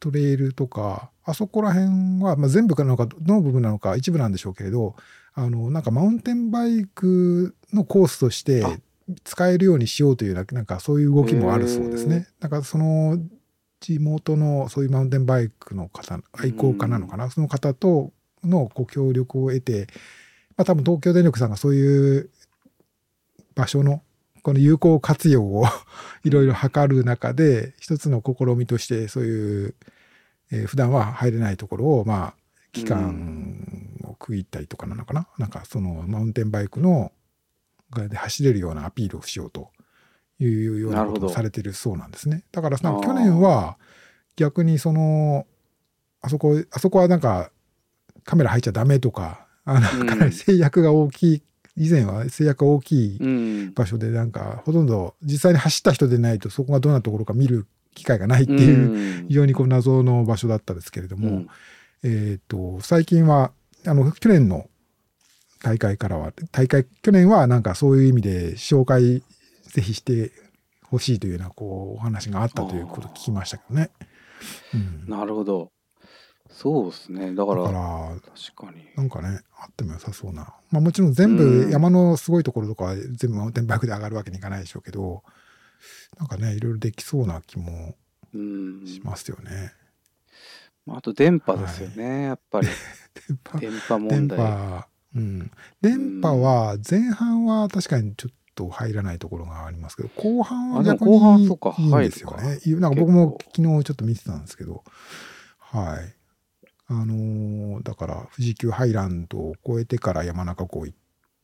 トレイルとか、はい、あそこら辺は、まあ、全部なのかどの部分なのか一部なんでしょうけれど、あのなんかマウンテンバイクのコースとして使えるようにしようというなんかそういう動きもあるそうですね。なんかその地元のそういうマウンテンバイクの方愛好家なのかな、うん、その方とのご協力を得て、まあ、多分東京電力さんがそういう場所のこの有効活用をいろいろ図る中で一つの試みとしてそういう、えー、普段は入れないところをまあ期間を区切ったりとかなのかな、うん、なんかそのマウンテンバイクので走れるようなアピールをしようというようなことをされてるそうなんですね。だからなんか去年は逆にそのあそこあそこはなんかカメラ入っちゃダメとか、あのかなり制約が大きい、以前は制約が大きい場所でなんかほとんど実際に走った人でないとそこがどんなところか見る機会がないっていう非常にこう謎の場所だったですけれども、うん、えーと最近はあの去年の大会からは大会去年はなんかそういう意味で紹介ぜひしてほしいというようなこうお話があったということを聞きましたけどね、うん、なるほどそうですね。だから、 だから確かになんかねあっても良さそうな、まあ、もちろん全部山のすごいところとかは全部マウンテンバイクで上がるわけにいかないでしょうけど、なんかねいろいろできそうな気もしますよね。あと電波ですよね、はい、やっぱり電波、電波問題電波うん、電波は前半は確かにちょっと入らないところがありますけど、後半は逆にいいんですよね。なんか僕も昨日ちょっと見てたんですけど、はい、あのー、だから富士急ハイランドを越えてから山中湖行っ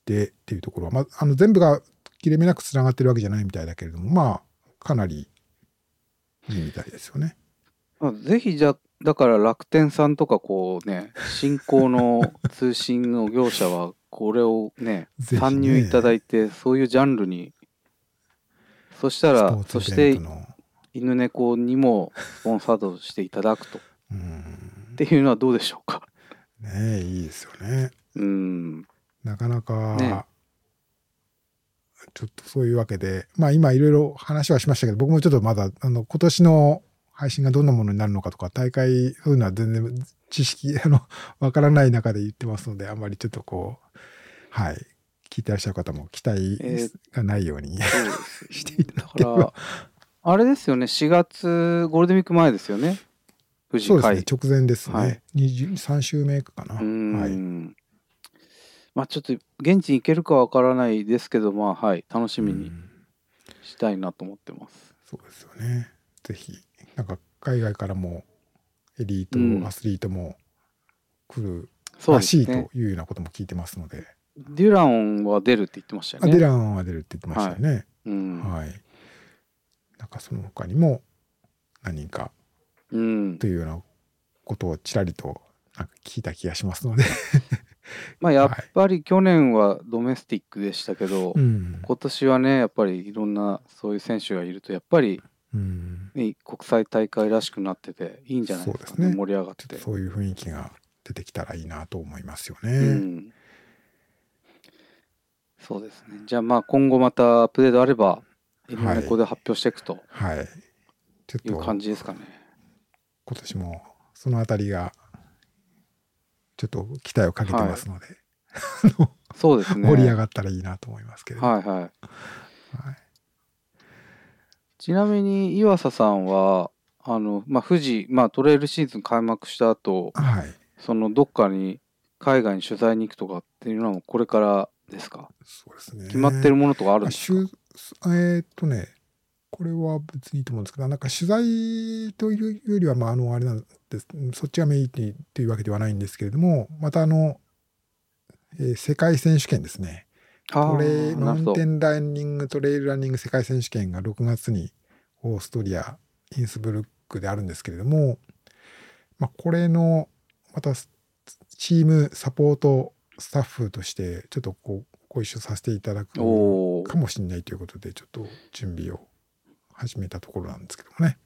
てっていうところは、まあ、あの全部が切れ目なくつながってるわけじゃないみたいだけれども、まあかなりいいみたいですよね。ぜひじゃあだから楽天さんとかこうね新興の通信の業者はこれをね参入いただいて、そういうジャンルにそしたらそして犬猫にもスポンサードしていただくとっていうのはどうでしょうかね。いいですよね。うんなかなか、ね、ちょっとそういうわけでまあ今いろいろ話はしましたけど、僕もちょっとまだあの今年の配信がどんなものになるのかとか大会そういうのは全然知識あのわからない中で言ってますので、あんまりちょっとこうはい聞いてらっしゃる方も期待がないように、えー、していただければ。だからあれですよねしがつゴールデンウィーク前ですよね富士会。そうですね直前ですね、はい、にじゅうさん週目かな。うん、はい、まあちょっと現地に行けるかわからないですけど、まあはい楽しみにしたいなと思ってます。そうですよね。ぜひなんか海外からもエリートアスリートも来るらしい、うんね、というようなことも聞いてますので、デュランは出るって言ってましたよね。あデュランは出るって言ってましたよね、はい、うんはい、なんかその他にも何人かというようなことをちらりとなんか聞いた気がしますのでまあやっぱり去年はドメスティックでしたけど、はい、今年はねやっぱりいろんなそういう選手がいるとやっぱり、うん、国際大会らしくなってていいんじゃないですかね。そうですね、盛り上がっててそういう雰囲気が出てきたらいいなと思いますよね、うん、そうですね。じゃあまあ今後またアップデートあればいろんなここで発表していくと、はいはい、ちょっという感じですかね。今年もそのあたりがちょっと期待をかけてますので、はい、そうですね、盛り上がったらいいなと思いますけど、はいはいはい、ちなみに岩佐さんはあの、まあ、富士、まあ、トレイルシーズン開幕した後、はい、そのどっかに海外に取材に行くとかっていうのはこれからですか？そうですね、決まってるものとかあるんですか？えー、っとねこれは別にいいと思うんですけど、なんか取材というよりはまああのあれなんです、そっちがメインというわけではないんですけれども、またあの、えー、世界選手権ですね、トレイマウンテンランニングトレイルランニング世界選手権がろくがつにオーストリアインスブルックであるんですけれども、まあ、これのまたチームサポートスタッフとしてちょっとこうご一緒させていただくかもしれないということでちょっと準備を始めたところなんですけどもね、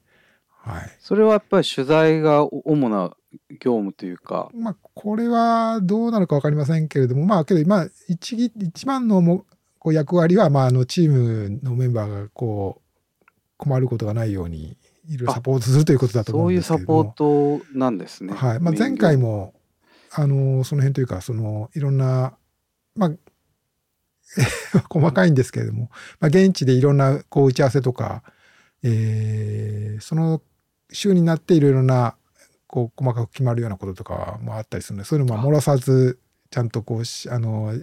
はい、それはやっぱり取材が主な業務というか、まあ、これはどうなるか分かりませんけれども、まあ、けど今 一, 一番のもこう役割は、まあ、あのチームのメンバーがこう困ることがないようにいろいろサポートするということだと思うんですけれども、そういうサポートなんですね、はい、まあ、前回もあのその辺というかそのいろんな、まあ細かいんですけれども、まあ、現地でいろんなこう打ち合わせとか、えー、その週になっていろいろなこう細かく決まるようなこととかもあったりするので、そういうのも漏らさずちゃんとこうあの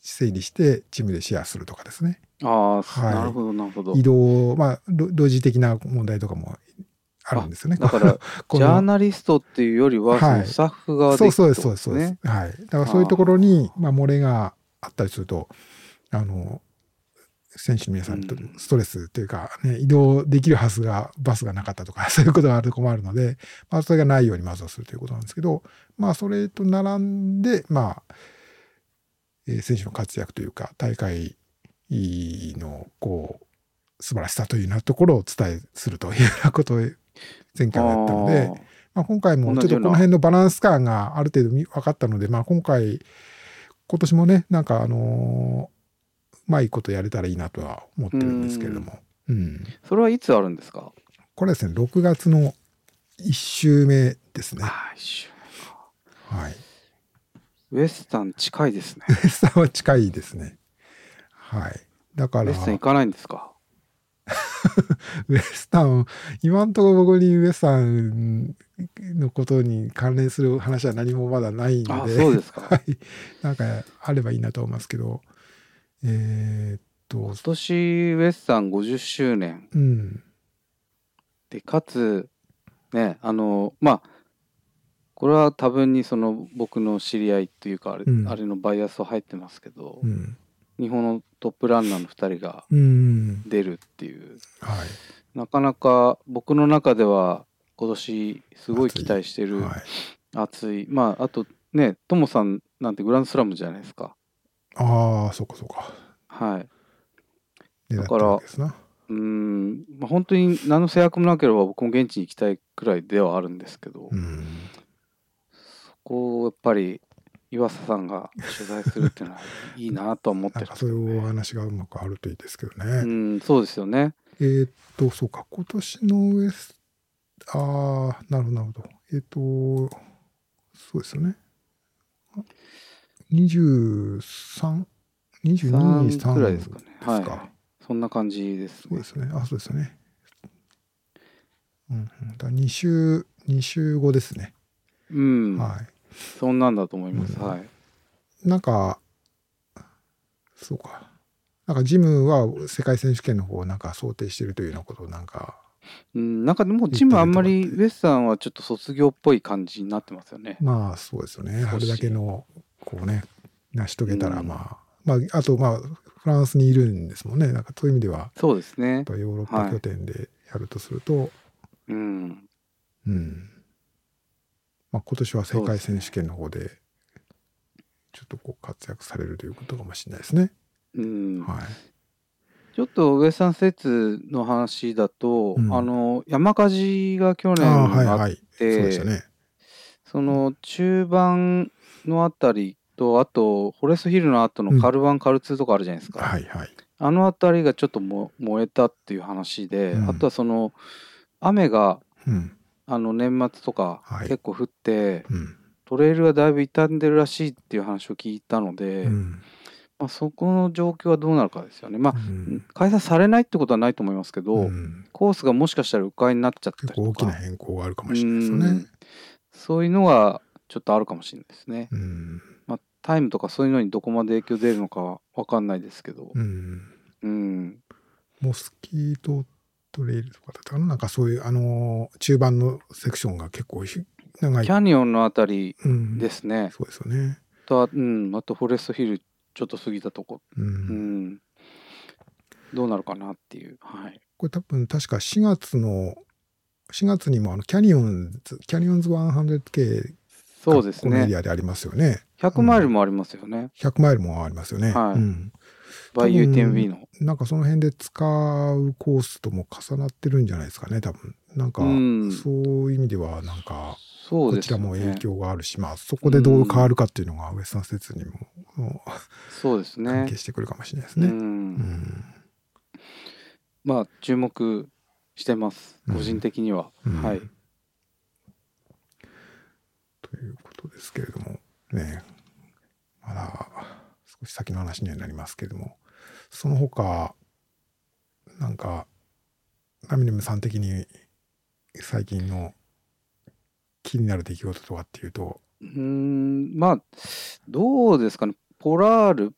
整理してチームでシェアするとかですね。あ、はい、なるほどなるほど。移動、まあ同時的な問題とかもあるんですよね。だからジャーナリストっていうよりは、はい、スタッフ側でそうそうそうそうですね。はい。だからそういうところにまあ漏れがあったりすると、あの選手の皆さんとストレスというか、ね、うん、移動できるはずがバスがなかったとかそういうことがあると困るので、まあ、それがないようにまずはするということなんですけど、まあ、それと並んで、まあ、えー、選手の活躍というか大会のこう素晴らしさというようなところをお伝えするというようなことを前回はやったので、あ、まあ、今回もちょっとこの辺のバランス感がある程度分かったので、まあ、今回今年もね、なんかあのー、うまいことやれたらいいなとは思ってるんですけれども、うん、うん、それはいつあるんですか？これはですね、ろくがつのいち週目ですね。あ、いっしゅうめか。はい。ウエスタン近いですね。ウエスタンは近いですね。はい。だからウエスタン行かないんですか？ウエスタン、今のところ僕にウエスタンのことに関連する話は何もまだないので、あ、そうですか。はい、なんかあればいいなと思いますけど、えー、っと今年ウエスタンごじゅっしゅうねん、うん、でかつね、あのまあこれは多分にその僕の知り合いというかあれ、うん、あれのバイアスは入ってますけど、うん、日本のトップランナーのふたりが出るっていう、うん、はい、なかなか僕の中では今年すごい期待してる熱い、はい、熱い、まああとね、トモさんなんてグランドスラムじゃないですか。ああ、そうかそうか。はい。だから、うーん、まあ、本当に何の制約もなければ僕も現地に行きたいくらいではあるんですけど、うん、そこをやっぱり岩佐さんが取材するっていうのはいいなとは思ってるんですけどね。なんかそういうお話がうまくあるといいですけどね。うん、そうですよね。えー、っとそうか、今年のウエスああ、なるほどなるほど。えっとそうですよね。にじゅうさん、にじゅうに、にじゅうさんくらいですかね。はい。そんな感じですね。そうですね。あ、そうですよね。うんうん。だからにしゅうごですね。うん。はい。そんなんだと思います。うん、はい。なんかそうか。なんかジムは世界選手権の方をなんか想定しているというようなことをなんか。うん、なんかでもチームあんまりウエスタンはちょっと卒業っぽい感じになってますよね。まあそうですよね。これだけのこうね成し遂げたら、まあ、うん、まあ、あとまあフランスにいるんですもんね。なんかそういう意味ではそうですね。ヨーロッパ拠点でやるとすると、はい、うんうんまあ、今年は世界選手権の方でちょっとこう活躍されるということかもしれないですね。うんはい、ちょっとウエスタン施設の話だと、うん、あの山火事が去年あってその中盤のあたりとあとホレスヒルの後のカルワン、うん、カルツーとかあるじゃないですか、はいはい、あのあたりがちょっとも燃えたっていう話で、うん、あとはその雨が、うん、あの年末とか結構降って、はいうん、トレイルがだいぶ傷んでるらしいっていう話を聞いたので、うんまあ、そこの状況はどうなるかですよね。まあ、うん、開催されないってことはないと思いますけど、うん、コースがもしかしたら迂回になっちゃったりとか大きな変更があるかもしれないですよね、うん、そういうのがちょっとあるかもしれないですね、うんまあ、タイムとかそういうのにどこまで影響出るのか分かんないですけど、うんうん、もうスキーとトレイルとかだったかな、なんかそういう、あのー、中盤のセクションが結構長いキャニオンのあたりですね、うん、そうですよね と、うん、あとフォレストヒルちょっと過ぎたとこ、うんうん、どうなるかなっていう、はい、これ多分確かしがつのしがつにもあのキャニオンズキャニオンズ ひゃくケー そうですね、このエリアでありますよね。ひゃくマイルもありますよね、うん、ひゃくマイルもありますよね、はいうん、バイ ユーティーエムビー のなんかその辺で使うコースとも重なってるんじゃないですかね多分なんか、うん、そういう意味ではなんかそうですね、こちらも影響があるし、まあ、そこでどう変わるかっていうのがウエスタン施設にも、うん、そうですね、関係してくるかもしれないですね、うんうん、まあ注目してます、うん、個人的には、うん、はいということですけれどもね、まだ少し先の話にはなりますけれども、その他なんかラミネムさん的に最近の気になる出来事とかっていうと、うーんまあどうですかね、ポラール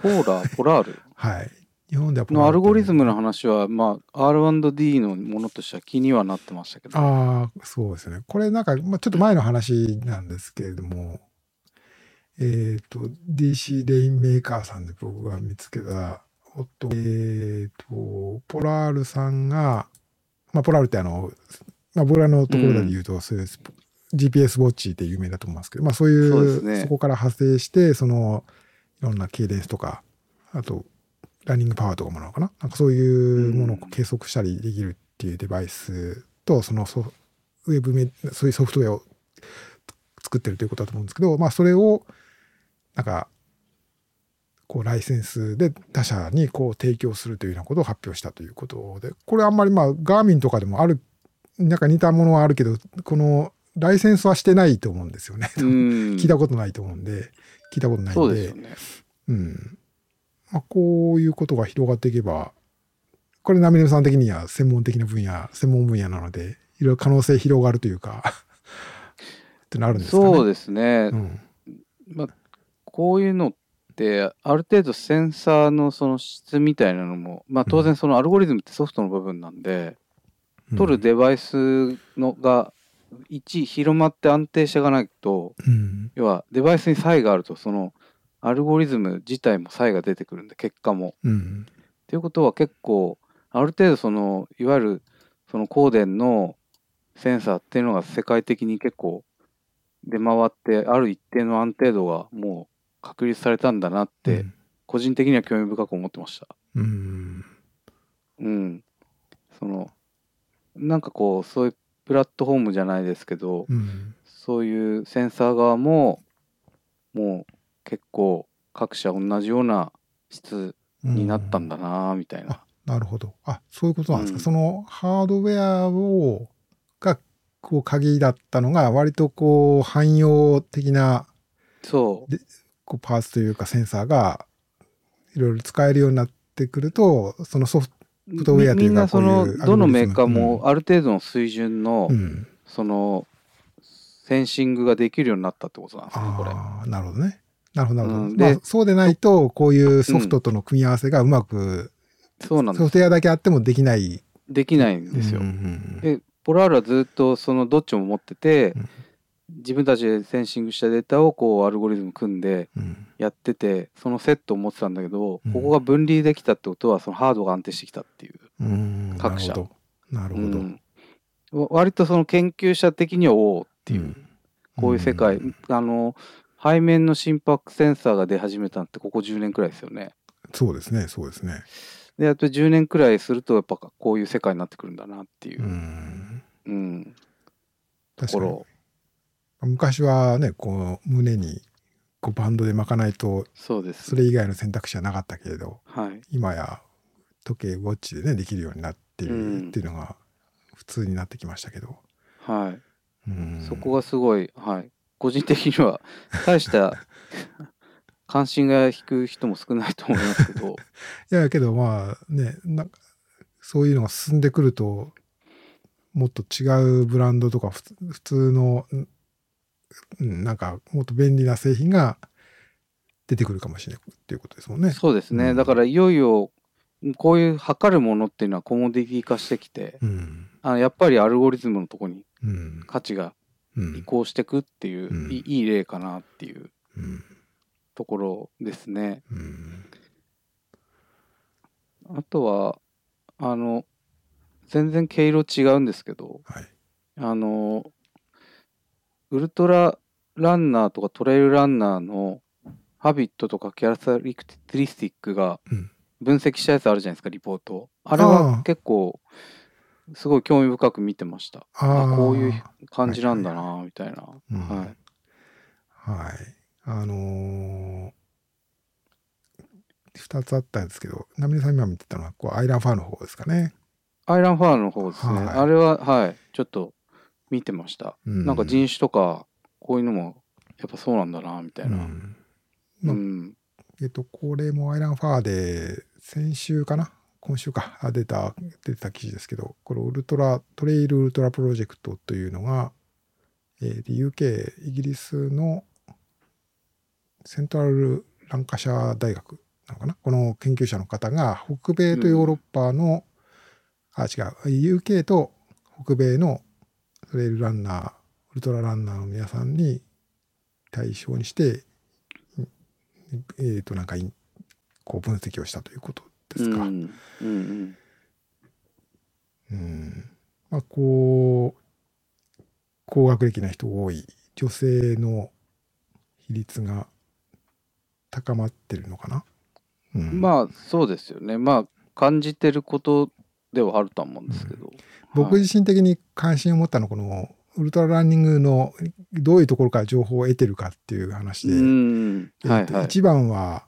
ポーラーポラールはい日本ではポラールのアルゴリズムの話はまあ アールアンドディー のものとしては気にはなってましたけど、ああそうですね、これなんか、まあ、ちょっと前の話なんですけれども、えっと ディーシー レインメーカーさんで僕が見つけたおっとえっとポラールさんが、まあポラールってあの、まあ、僕らのところで言うと、うん、そういうジーピーエス ウォッチって有名だと思いますけど、まあそういう、 そうですね、そこから派生してそのいろんなケイデンスとかあとランニングパワーとかものかな、なんかそういうものを計測したりできるっていうデバイスとそのソウェブメそういうソフトウェアを作ってるということだと思うんですけど、まあそれをなんかこうライセンスで他社にこう提供するというようなことを発表したということで、これあんまりまあガーミンとかでもあるなんか似たものはあるけどこのライセンスはしてないと思うんですよね。聞いたことないと思うんで、聞いたことないんで、そうですよね。うん。まあこういうことが広がっていけば、これナミネムさん的には専門的な分野、専門分野なので、いろいろ可能性広がるというかってなるんですかね。そうですね。うん、まあこういうのってある程度センサーのその質みたいなのも、まあ当然そのアルゴリズムってソフトの部分なんで、うん、取るデバイスのが一広まって安定していかないと、うん、要はデバイスに差異があるとそのアルゴリズム自体も差異が出てくるんで結果も、うん、っていうことは結構ある程度そのいわゆるその光電のセンサーっていうのが世界的に結構出回ってある一定の安定度がもう確立されたんだなって、うん、個人的には興味深く思ってました。うん、うん、そのなんかこうそういうプラットフォームじゃないですけど、うん、そういうセンサー側ももう結構各社同じような質になったんだなみたいな、うん、あなるほど、あそういうことなんですか、うん、そのハードウェアをがこう鍵だったのが割とこう汎用的なそうでこうパーツというかセンサーがいろいろ使えるようになってくるとそのソフトみんなそのどのメーカーもある程度の水準の、うん、そのセンシングができるようになったってことなんですね、これ。ああ、なるほどね。なるほどなるほど。うん、で、まあ、そうでないとこういうソフトとの組み合わせがうまく、うん、そうなんです。ソフトウェアだけあってもできない。できないんですよ。うんうんうん、で、ポラールはずっとそのどっちも持ってて、うん、自分たちでセンシングしたデータをこうアルゴリズム組んでやってて、そのセットを持ってたんだけど、うん、ここが分離できたってことはそのハードが安定してきたっていう、うん、各社なるほど、なるほど、うん、割とその研究者的にはおーっていう、うん、こういう世界、うん、あの背面の心拍センサーが出始めたのってここじゅうねんくらいですよね。そうですね、そうですね。であとじゅうねんくらいするとやっぱこういう世界になってくるんだなっていう、うん、うん、確かに昔はねこう胸にこうバンドで巻かないと そうです、それ以外の選択肢はなかったけれど、はい、今や時計ウォッチでねできるようになっているっていうのが普通になってきましたけど、うん、はい、うん、そこがすごい、はい、個人的には大した関心が引く人も少ないと思いますけどいやけどまあねなんかそういうのが進んでくるともっと違うブランドとか普通のなんかもっと便利な製品が出てくるかもしれないっていうことですもんね。そうですね、うん、だからいよいよこういう測るものっていうのはコモディティ化してきて、うん、あのやっぱりアルゴリズムのとこに価値が移行してくっていう、うん、いい例かなっていうところですね、うんうん、あとはあの全然毛色違うんですけど、はい、あのウルトラランナーとかトレイルランナーのハビットとかキャラクテリスティックが分析したやつあるじゃないですか、リポート。あれは結構すごい興味深く見てました。ああこういう感じなんだなみたいな、はい、うん、はい、はい、あのー、ふたつあったんですけど、ナミネさん今見てたのはこうアイランファーの方ですかね。アイランファーの方ですね、はい、あれははいちょっと見てました、うん、なんか人種とかこういうのもやっぱそうなんだなみたいな、うんうん、えっとこれもアイランファーで先週かな今週か出た出てた記事ですけど、このウルトラトレイルウルトラプロジェクトというのが、えー、ユーケー イギリスのセントラルランカシャー大学なのかな、この研究者の方が北米とヨーロッパの、うん、あ違う ユーケー と北米のトレイルランナーウルトラランナーの皆さんに対象にしてえーとなんかこう分析をしたということですか。うんうんうん、まあこう高学歴な人多い女性の比率が高まってるのかな、うん、まあそうですよね。まあ感じてることではあると思うんですけど、うん、僕自身的に関心を持ったのはこのウルトラランニングのどういうところから情報を得てるかっていう話で、うん、えーと、はいはい、一番は、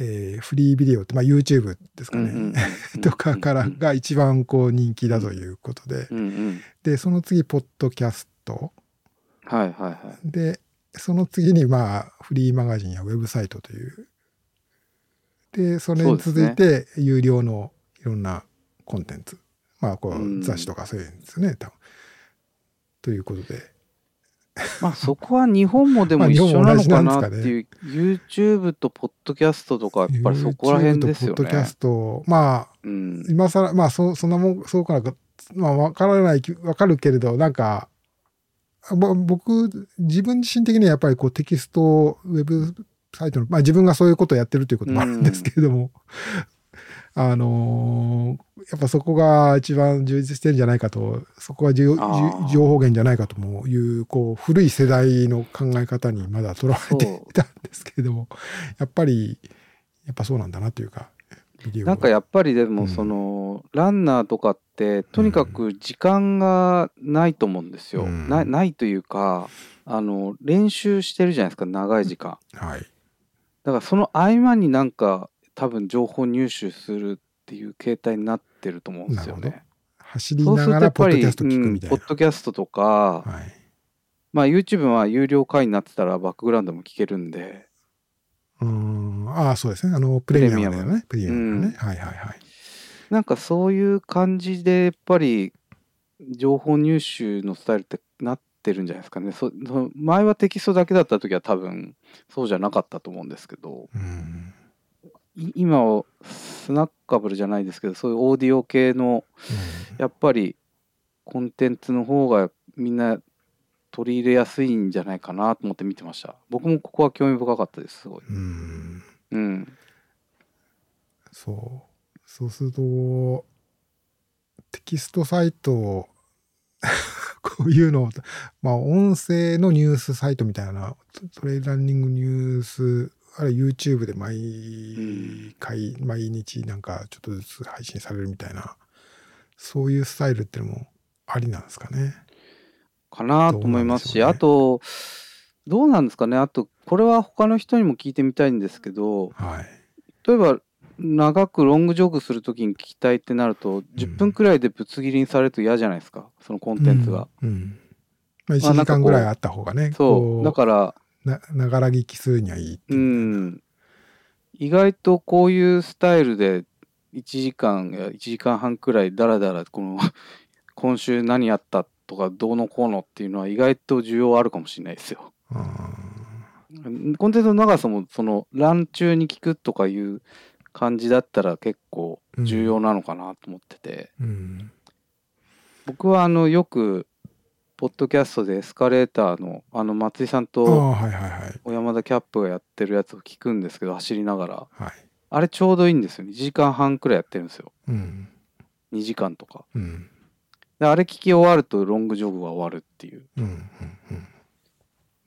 えー、フリービデオって、まあ、YouTube ですかね、うんうん、とかからが一番こう人気だということで、うんうん、でその次ポッドキャスト、はいはいはい、でその次にまあフリーマガジンやウェブサイトというでそれに続いて有料のいろんなコンテンツ、まあこう雑誌とかそういうんですよね、うん、多分ということでまあそこは日本もでも一緒なのかなっていう、ね、YouTube とポッドキャストとかやっぱりそこら辺ですよね。 YouTube とポッドキャスト、まあ、うん、今更まあ そ, そんなもんそうかな、まあ、分からない分かるけれどなんか僕自分自身的にはやっぱりこうテキストウェブサイトの、まあ、自分がそういうことをやってるということもあるんですけれども、うんあのー、やっぱそこが一番充実してるんじゃないかと、そこが情報源じゃないかともいう、こう古い世代の考え方にまだとらわれていたんですけれども、やっぱりやっぱそうなんだなというか、なんかやっぱりでもその、うん、ランナーとかってとにかく時間がないと思うんですよ、うん、な, ないというかあの練習してるじゃないですか長い時間、はい、だからその合間になんか多分情報入手するっていう形態になってると思うんですよね。走りながらポッドキャスト聞くみたいな、うん、ポッドキャストとか、はい、まあ YouTube は有料会員になってたらバックグラウンドも聞けるんで、うーん、ああそうですね、あのプレミアムだよね、プレミアムね、はいはいはい、なんかそういう感じでやっぱり情報入手のスタイルってなってるんじゃないですかね。その前はテキストだけだった時は多分そうじゃなかったと思うんですけど、うん、今はスナッカブルじゃないですけどそういうオーディオ系のやっぱりコンテンツの方がみんな取り入れやすいんじゃないかなと思って見てました。僕もここは興味深かったです、すごい。うん、うん、そうそうするとテキストサイトそういうのを、まあ、音声のニュースサイトみたいな、トレイルランニングニュース、あれ YouTube で毎回、うん、毎日なんかちょっとずつ配信されるみたいな、そういうスタイルってのもありなんですかね。かなと思いますし、ね、あとどうなんですかね。あとこれは他の人にも聞いてみたいんですけど、はい、例えば長くロングジョグするときに聞きたいってなると、うん、じゅっぷんくらいでぶつ切りにされると嫌じゃないですか、そのコンテンツが、うんうん、まあ、いちじかんぐらいあった方がね、まあ、そうだからながら聞きするにはいいっていう、うん、意外とこういうスタイルでいちじかんやいちじかんはんくらいだらだらこの今週何やったとかどうのこうのっていうのは意外と需要あるかもしれないですよ。あ、コンテンツの長さもそのラン中に聞くとかいう感じだったら結構重要なのかなと思ってて、うんうん、僕はあのよくポッドキャストでエスカレーターのあの松井さんと小山田キャップがやってるやつを聞くんですけど、走りながら、はい、あれちょうどいいんですよね。いちじかんはんくらいやってるんですよ、うん、にじかんとか、うん、であれ聞き終わるとロングジョグが終わるっていう、うんうんうん、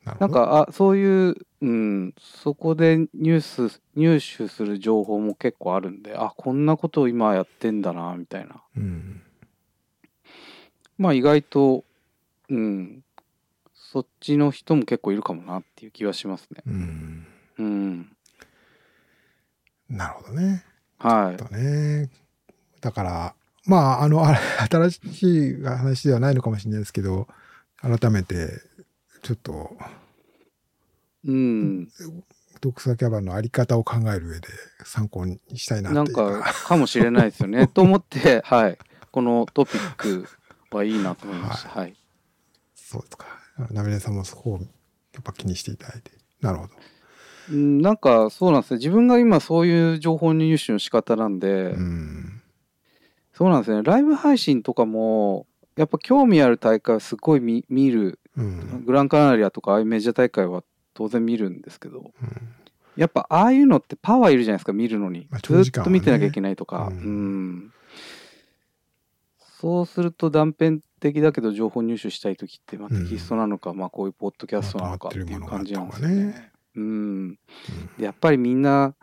な, なんかあそういう、うん、そこでニュース入手する情報も結構あるんで、あこんなことを今やってんだなみたいな、うん、まあ意外と、うん、そっちの人も結構いるかもなっていう気はしますね。うん、うん、なるほどね。はい。ちょっとね、だからまああの新しい話ではないのかもしれないですけど、改めて。ちょっと、うん、ドクサキャバのあり方を考える上で参考にしたいなっていうか、なんかかもしれないですよねと思って、はい、このトピックはいいなと思いました。はいはい、そうですか。ナミネさんもそこをやっぱ気にしていただいて、なるほど。うん、なんかそうなんですね。自分が今そういう情報入手の仕方なんで、うん、そうなんですね。ライブ配信とかもやっぱ興味ある大会はすごい 見, 見る。うん、グランカナリアとかああいうメジャー大会は当然見るんですけど、うん、やっぱああいうのってパワーいるじゃないですか、見るのに、まあ長時間はね、ずっと見てなきゃいけないとか、うんうん、そうすると断片的だけど情報入手したい時って、まあ、テキストなのか、うんまあ、こういうポッドキャストなのかっていう感じなんですよね、うんうん、でやっぱりみんな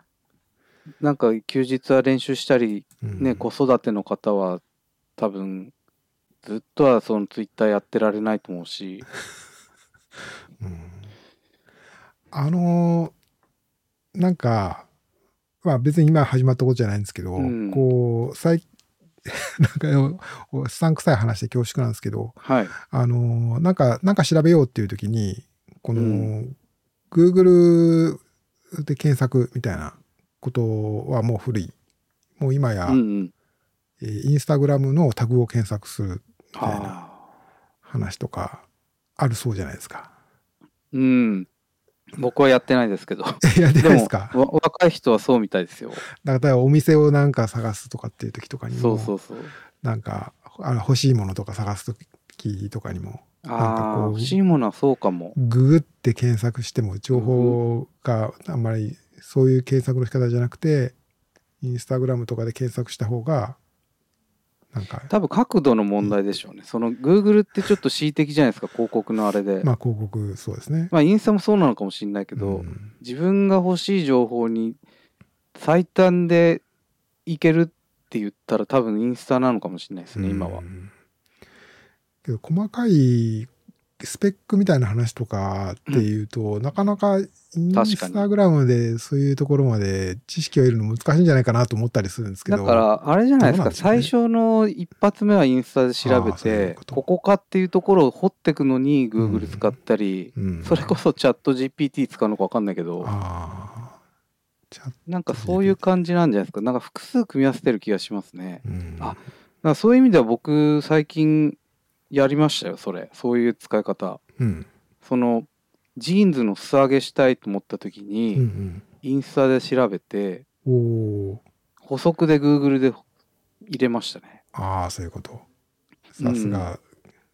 なんか休日は練習したり、ねうん、子育ての方は多分ずっとはそのツイッターやってられないと思うし、うん、あのなんか、まあ、別に今始まったことじゃないんですけど、うん、こう最なんかうさんくさい話で恐縮なんですけど、はい、あのなんかなんか調べようっていう時にこの、うん、Google で検索みたいなことはもう古い、もう今や、うんうん、インスタグラムのタグを検索するみたいな話とかあるそうじゃないですか。うん。僕はやってないですけど。やってないですか。でも若い人はそうみたいですよ。だからお店をなんか探すとかっていう時とかにも、そうそうそう。なんかあの欲しいものとか探す時とかにも、なんかこう欲しいものはそうかも。ググって検索しても情報があんまりそういう検索の仕方じゃなくて、インスタグラムとかで検索した方がなんか多分角度の問題でしょうね、うん、その Google ってちょっと恣意的じゃないですか、広告のあれで、まあ広告そうですね、まあインスタもそうなのかもしれないけど、うん、自分が欲しい情報に最短でいけるって言ったら多分インスタなのかもしれないですね、うん、今はけど細かいスペックみたいな話とかっていうと、うん、なかなかインスタグラムでそういうところまで知識を得るの難しいんじゃないかなと思ったりするんですけど、だからあれじゃないですか、です、ね、最初の一発目はインスタで調べて、うう こ, ここかっていうところを掘っていくのに Google 使ったり、うんうん、それこそチャット ジーピーティー 使うのか分かんないけど、あなんかそういう感じなんじゃないですか、なんか複数組み合わせてる気がしますね、うん、あなんかそういう意味では僕最近やりましたよ、それそういう使い方、うん、そのジーンズの素揚げしたいと思った時に、うんうん、インスタで調べてお補足で Google で入れましたね。ああそういうこと、さすが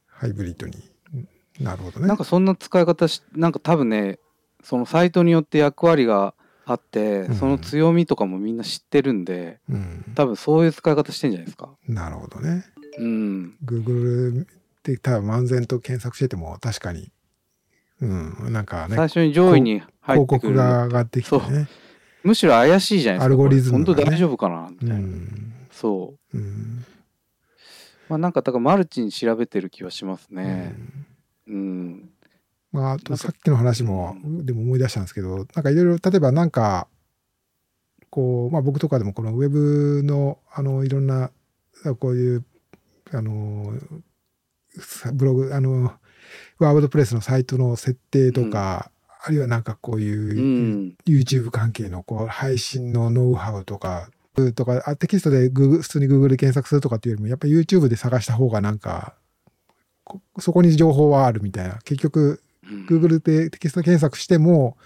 ハイブリッドに、うん、なるほどね。なんかそんな使い方し、なんか多分ねそのサイトによって役割があって、うん、その強みとかもみんな知ってるんで、うん、多分そういう使い方してんじゃないですか。なるほどね、うん、Google で多分漫然と検索してても確かに、うん、なんかね、最初に上位に入ってくる広告が上がってきてね、むしろ怪しいじゃないですか、アルゴリズム、ね、本当大丈夫かなみたいな、うん、そう、うん、まあなんかだからマルチに調べてる気はしますね、うん、うん、まああとさっきの話もでも思い出したんですけど、なんかいろいろ例えばなんかこう、まあ、僕とかでもこのウェブのあのいろんなこういうあのブログあのワードプレスのサイトの設定とか、うん、あるいはなんかこういう、うん、YouTube 関係のこう配信のノウハウとかとかテキストで Google 普通に Google で検索するとかっていうよりもやっぱり YouTube で探した方がなんかそこに情報はあるみたいな、結局 Google でテキスト検索しても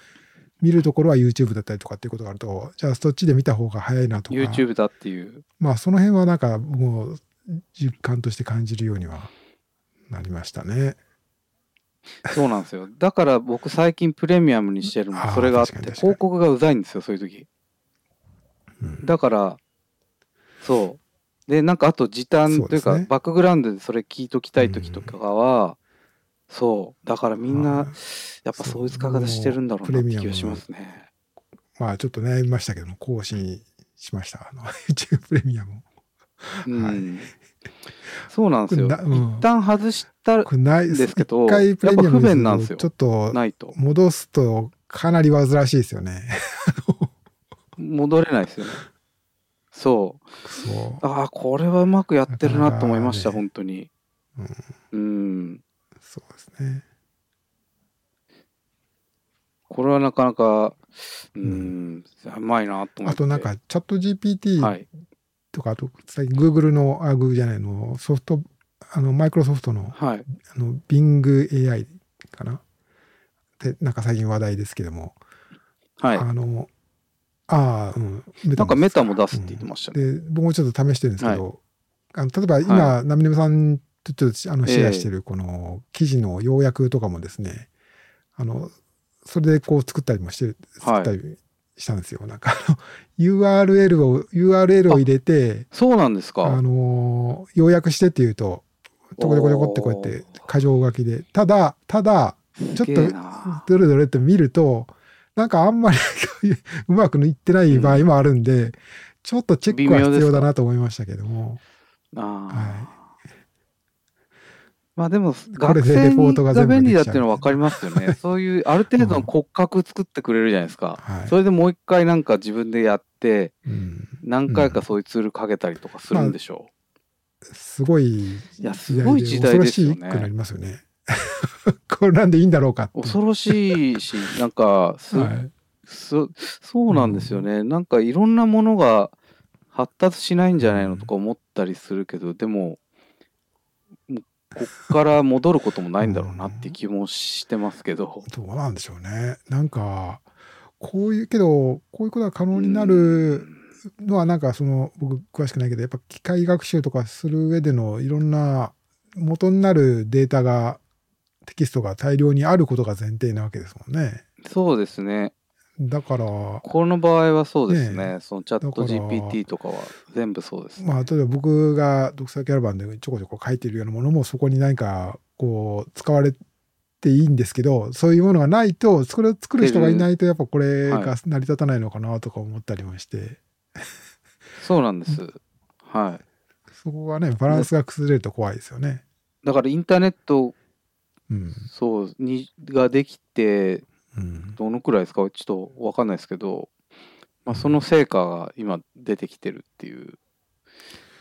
見るところは YouTube だったりとかっていうことがあると、じゃあそっちで見た方が早いなとか YouTube だっていう、まあその辺はなんかもう実感として感じるようにはなりましたね。そうなんですよ、だから僕最近プレミアムにしてるのもそれがあって、広告がうざいんですよそういう時、うん、だからそうで、なんかあと時短というか、う、ね、バックグラウンドでそれ聞いときたい時とかは、うん、そうだからみんなやっぱそういう使い方してるんだろうなって気がしますね。まあちょっと悩みましたけども更新しました、あの YouTube プレミアム、うん、はい、そうなんですよ、うん、一旦外したんですけど、いっかいプレミアムにするとやっぱ不便なんですよ、ちょっと戻すとかなり煩わしいですよね戻れないですよね、そう、そう、ああこれはうまくやってるなと思いました、ね、本当に、うん、うん、そうですね、これはなかなかうん、うん、甘いなと思って、あとなんかチャット ジーピーティー、はい、とかあと最近 Google のあ Google じゃないのソフトあのマイクロソフトの、はい、あの Bing エーアイ かなでなんか最近話題ですけども、はい、あのああ、うん、なんかメタも出すって言ってましたね、うん、で僕もちょっと試してるんですけど、はい、あの例えば今、はい、ナミネムさんとちょっとあのシェアしてるこの記事の要約とかもですね、えー、あのそれでこう作ったりもしてる作ったり、はいしたんですよ。なんかあの ユーアールエル を ユーアールエル を入れて、そうなんですか。あのー、要約してっていうと、とこでこでこってこうやって箇条書きで、ただただちょっとどれどれって見ると、なんかあんまりうまくいってない場合もあるんで、うん、ちょっとチェックは必要だなと思いましたけども、あ、はい、まあでも学生が便利だっていうのは分かりますよね。そういうある程度の骨格作ってくれるじゃないですか、うん、はい、それでもう一回なんか自分でやって、うん、何回かそういうツールかけたりとかするんでしょう、まあ、すごいいやすごい時代ですよね、恐ろしくなりますよねこれなんでいいんだろうかって恐ろしいしなんかす、はい、そ, そうなんですよね、うん、なんかいろんなものが発達しないんじゃないのとか思ったりするけど、うん、でもこっから戻ることもないんだろうなって気もしてますけど、うん、どうなんでしょうね。なんかこういうけどこういうことが可能になるのはなんかその僕詳しくないけど、やっぱ機械学習とかする上でのいろんな元になるデータがテキストが大量にあることが前提なわけですもんね。そうですね。だからこの場合はそうです ね, ねそのチャット ジーピーティー とかは全部そうですね。まあ例えば僕がドクターキャラバンでちょこちょこ書いてるようなものもそこに何かこう使われていいんですけど、そういうものがないとそれを作る人がいないとやっぱこれが成り立たないのかなとか思ったりもして、はい、そうなんですはい、そこがねバランスが崩れると怖いですよね。だからインターネット、うん、そうにができてどのくらいですかちょっと分かんないですけど、まあ、その成果が今出てきてるっていう。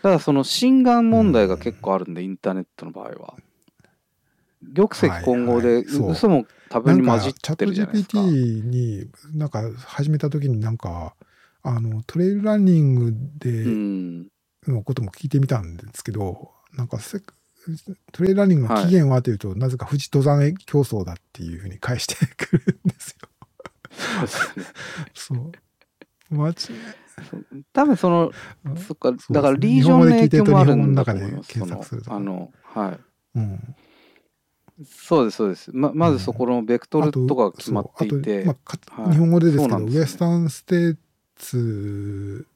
ただその心眼問題が結構あるんで、インターネットの場合は玉石混合で嘘も多分に混じってるじゃないですか。なんか チャット ジーピーティー になんか始めた時になんかあのトレイルランニングでのことも聞いてみたんですけど、うん、なんかせトレイルランニングの起源はというと、はい、なぜか富士登山競争だっていうふうに返してくるんですよ。そうマジ多分その、うん、そっかだからリージョンの影響もあるんだと思います。日本で聞いてると日本の中で検索するとか、あのはい、うん、そうですそうです。 ま, まずそこのベクトルとか決まっていて、まあはい、日本語でですけど、ね、ウエスタンステーツ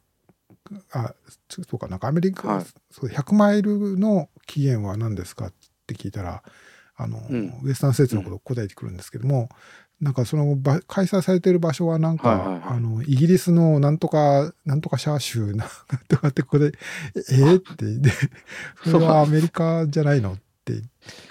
あそうかなんかアメリカ、はい、そうひゃくマイルの期限は何ですかってって聞いたらあの、うん、ウエスタンステーツのことを答えてくるんですけども、うん、なんかその開催されている場所はなんか、はいはいはい、あのイギリスのなんとかなんとかシャー州なんとかってここでえー、ってでそれはアメリカじゃないのって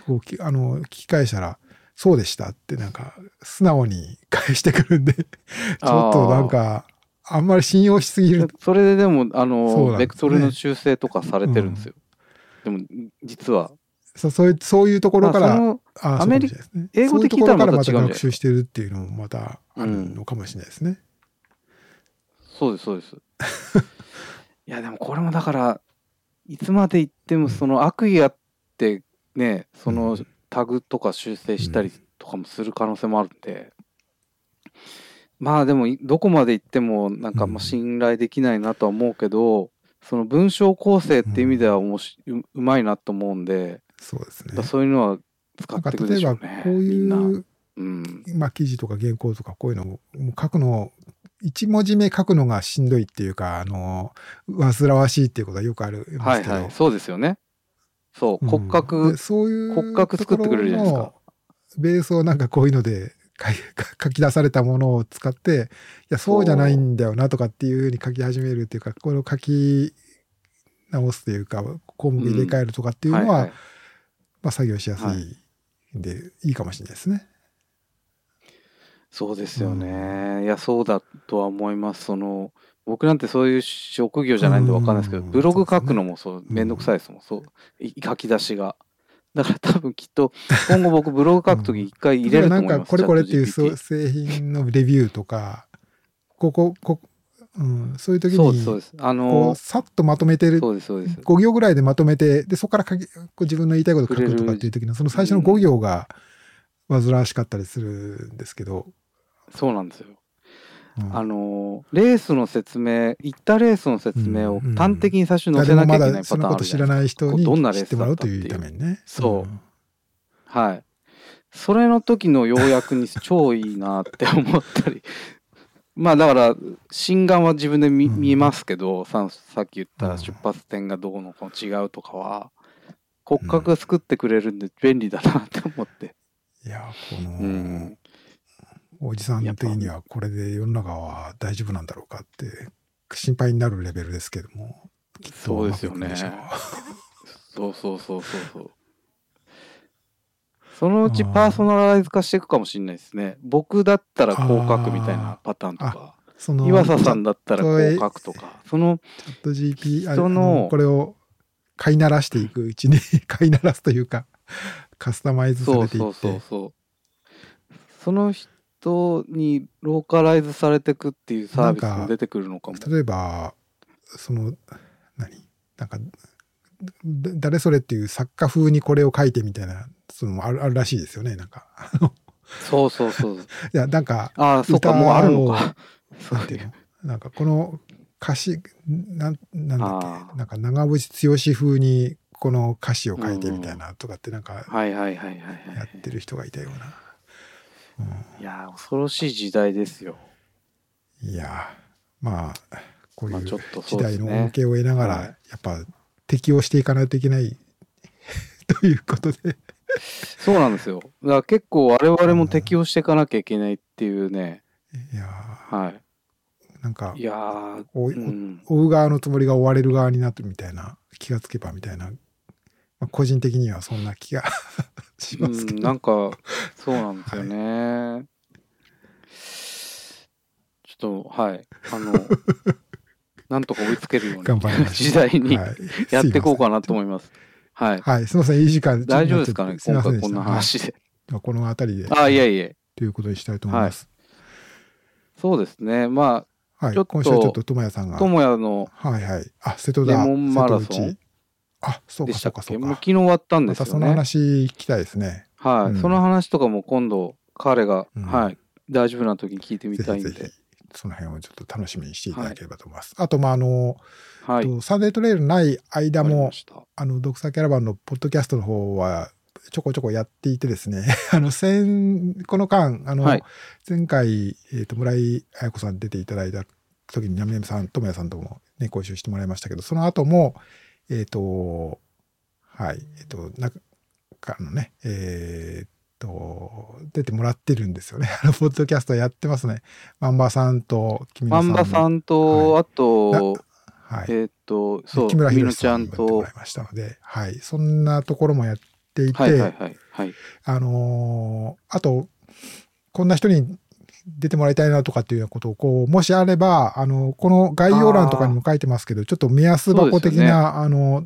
こうあの聞き返したらそうでしたってなんか素直に返してくるんでちょっとなんかあんまり信用しすぎる。それででもあのベクトルの修正とかされてるんですよ、うん、でも実はそ そういうそういうところからあアメリカ、ね、英語で聞いたらまた違うんじゃないですか。そういうところからまた学習してるっていうのもまたあるのかもしれないですね、うん、そうですそうですいやでもこれもだからいつまで言ってもその悪意あってねその、うんタグとか修正したりとかもする可能性もあるんで、うん、まあでもどこまで行ってもなんかまあ信頼できないなとは思うけど、うん、その文章構成って意味ではおもし、うん、うまいなと思うんで、そうですね。そういうのは使ってくるでしょうね。なんか例えばこういう、うん、まあ記事とか原稿とかこういうのを書くのいち文字目書くのがしんどいっていうかあの煩わしいっていうことはよくあるんですけど、はいはい、そうですよね。そう骨格、うん、そういう骨格作ってくれるじゃないですか。ベースをなんかこういうので書き出されたものを使っていやそうじゃないんだよなとかっていうふうに書き始めるっていうかこれを書き直すというか項目入れ替えるとかっていうのは、うんはいはいまあ、作業しやすいんで、はい、いいかもしれないですね。そうですよね、うん、いやそうだとは思います。その僕なんてそういう職業じゃないんで分かんないですけど、ブログ書くのもそうめんどくさいですもん。そう書き出しがだから多分きっと今後僕ブログ書くとき一回入れると思います、うん、なんかこれこれっていう製品のレビューとかこここ、うん、そういう時にそうですそうです、あのー、さっとまとめてるそうですそうですごぎょうぐらいでまとめてでそこから書き自分の言いたいこと書くとかっていう時のその最初のごぎょうが煩わしかったりするんですけど、うん、そうなんですよ。あのレースの説明行ったレースの説明を端的に最初に載せなきゃいけないパターンあるじゃないですか、うんうん、誰もまだそのこと知らない人に知ってもらうというためにねそう、うん、はいそれの時の要約に超いいなって思ったりまあだから心眼は自分で 見,、うん、見ますけど さ, さっき言った出発点がどうのこう違うとかは骨格が作ってくれるんで便利だなって思って、うん、いやこの、うんおじさん的にはこれで世の中は大丈夫なんだろうかって心配になるレベルですけどもきっとうまくいくんでしょう。そうですよねそうそうそうそうそのうちパーソナライズ化していくかもしれないですね。僕だったらこう書くみたいなパターンとかその岩佐さんだったらこう書くとかそのチャット ジーピーティー 人のこれを飼いならしていくうちに飼いならすというかカスタマイズされていってそうそうそうそうその人人にローカライズされてくっていうサービスも出てくるのかも。なんか例えばその何なんか誰それっていう作家風にこれを書いてみたいなそのあるあるらしいですよね。なんかそうそうそういやなんかあそうかもうあるのかなんていうのなんかこの歌詞なんなんだっけなんか長渕剛風にこの歌詞を書いてみたいなとかってなんかやってる人がいたような。いや恐ろしい時代ですよ。いやまあこういう時代の恩恵を得ながら、まあねはい、やっぱ適応していかないといけないということでそうなんですよ。だから結構我々も適応していかなきゃいけないっていうね、うん、いやはいなんかいや追、うん、う側のつもりが追われる側になってみたいな気がつけばみたいな、まあ、個人的にはそんな気がしますけど、うん、なんかそうなんですよね、はい、ちょっとはいあのなんとか追いつけるような時代に、はい、やっていこうかなと思います。はい、はい、すいませんいい時間大丈夫ですかね今回こんな話で、はい、この辺りであいやいやということにしたいと思います、はい、そうですねまあ、はい、ちょっと今週はちょっとともやさんがともやのはいはいあ瀬戸田レモンマラソンあ、そうかそうかそうか。昨日終わったんですよね。またその話聞きたいですね。はい、うん、その話とかも今度彼が、うん、はい大丈夫な時に聞いてみたいんで、ぜひぜひその辺をちょっと楽しみにしていただければと思います。はい、あとまああの、はい、とサンデートレイルない間もあのドクターキャラバンのポッドキャストの方はちょこちょこやっていてですね。あの先この間あの、はい、前回えっ、ー、と村井彩子さん出ていただいた時にナミネムさんともやさんともねご一緒してもらいましたけど、その後もえーとはいえーとなからのね、えー、っと出てもらってるんですよね。あのポッドキャストやってますね。マンバさんと君野さん、マンバさんと、はい、あと、はい、えー、っとそう木村弘さんにもやってもらいましたので、はい、そんなところもやっていて、はいはいはいはい、あのー、あとこんな人に出てもらいたいなとかっていうことをこうもしあればあのこの概要欄とかにも書いてますけどちょっと目安箱的な、ね、あの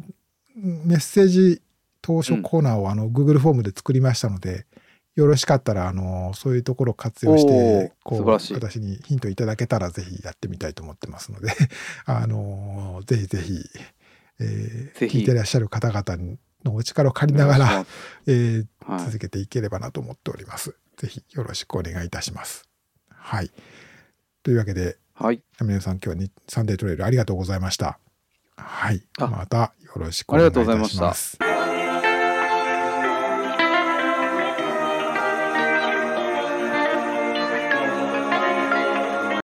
メッセージ投書コーナーをあの、うん、Google フォームで作りましたのでよろしかったらあのそういうところを活用してこう私にヒントいただけたらぜひやってみたいと思ってますのであのぜひぜひ、えー、ぜひ聞いていらっしゃる方々のお力を借りながら、えーはい、続けていければなと思っております。ぜひよろしくお願いいたします。はい、というわけで、はい、山根さん今日はサンデートレイルありがとうございました。はい、またよろしくお願いいたします。ありがとうございました。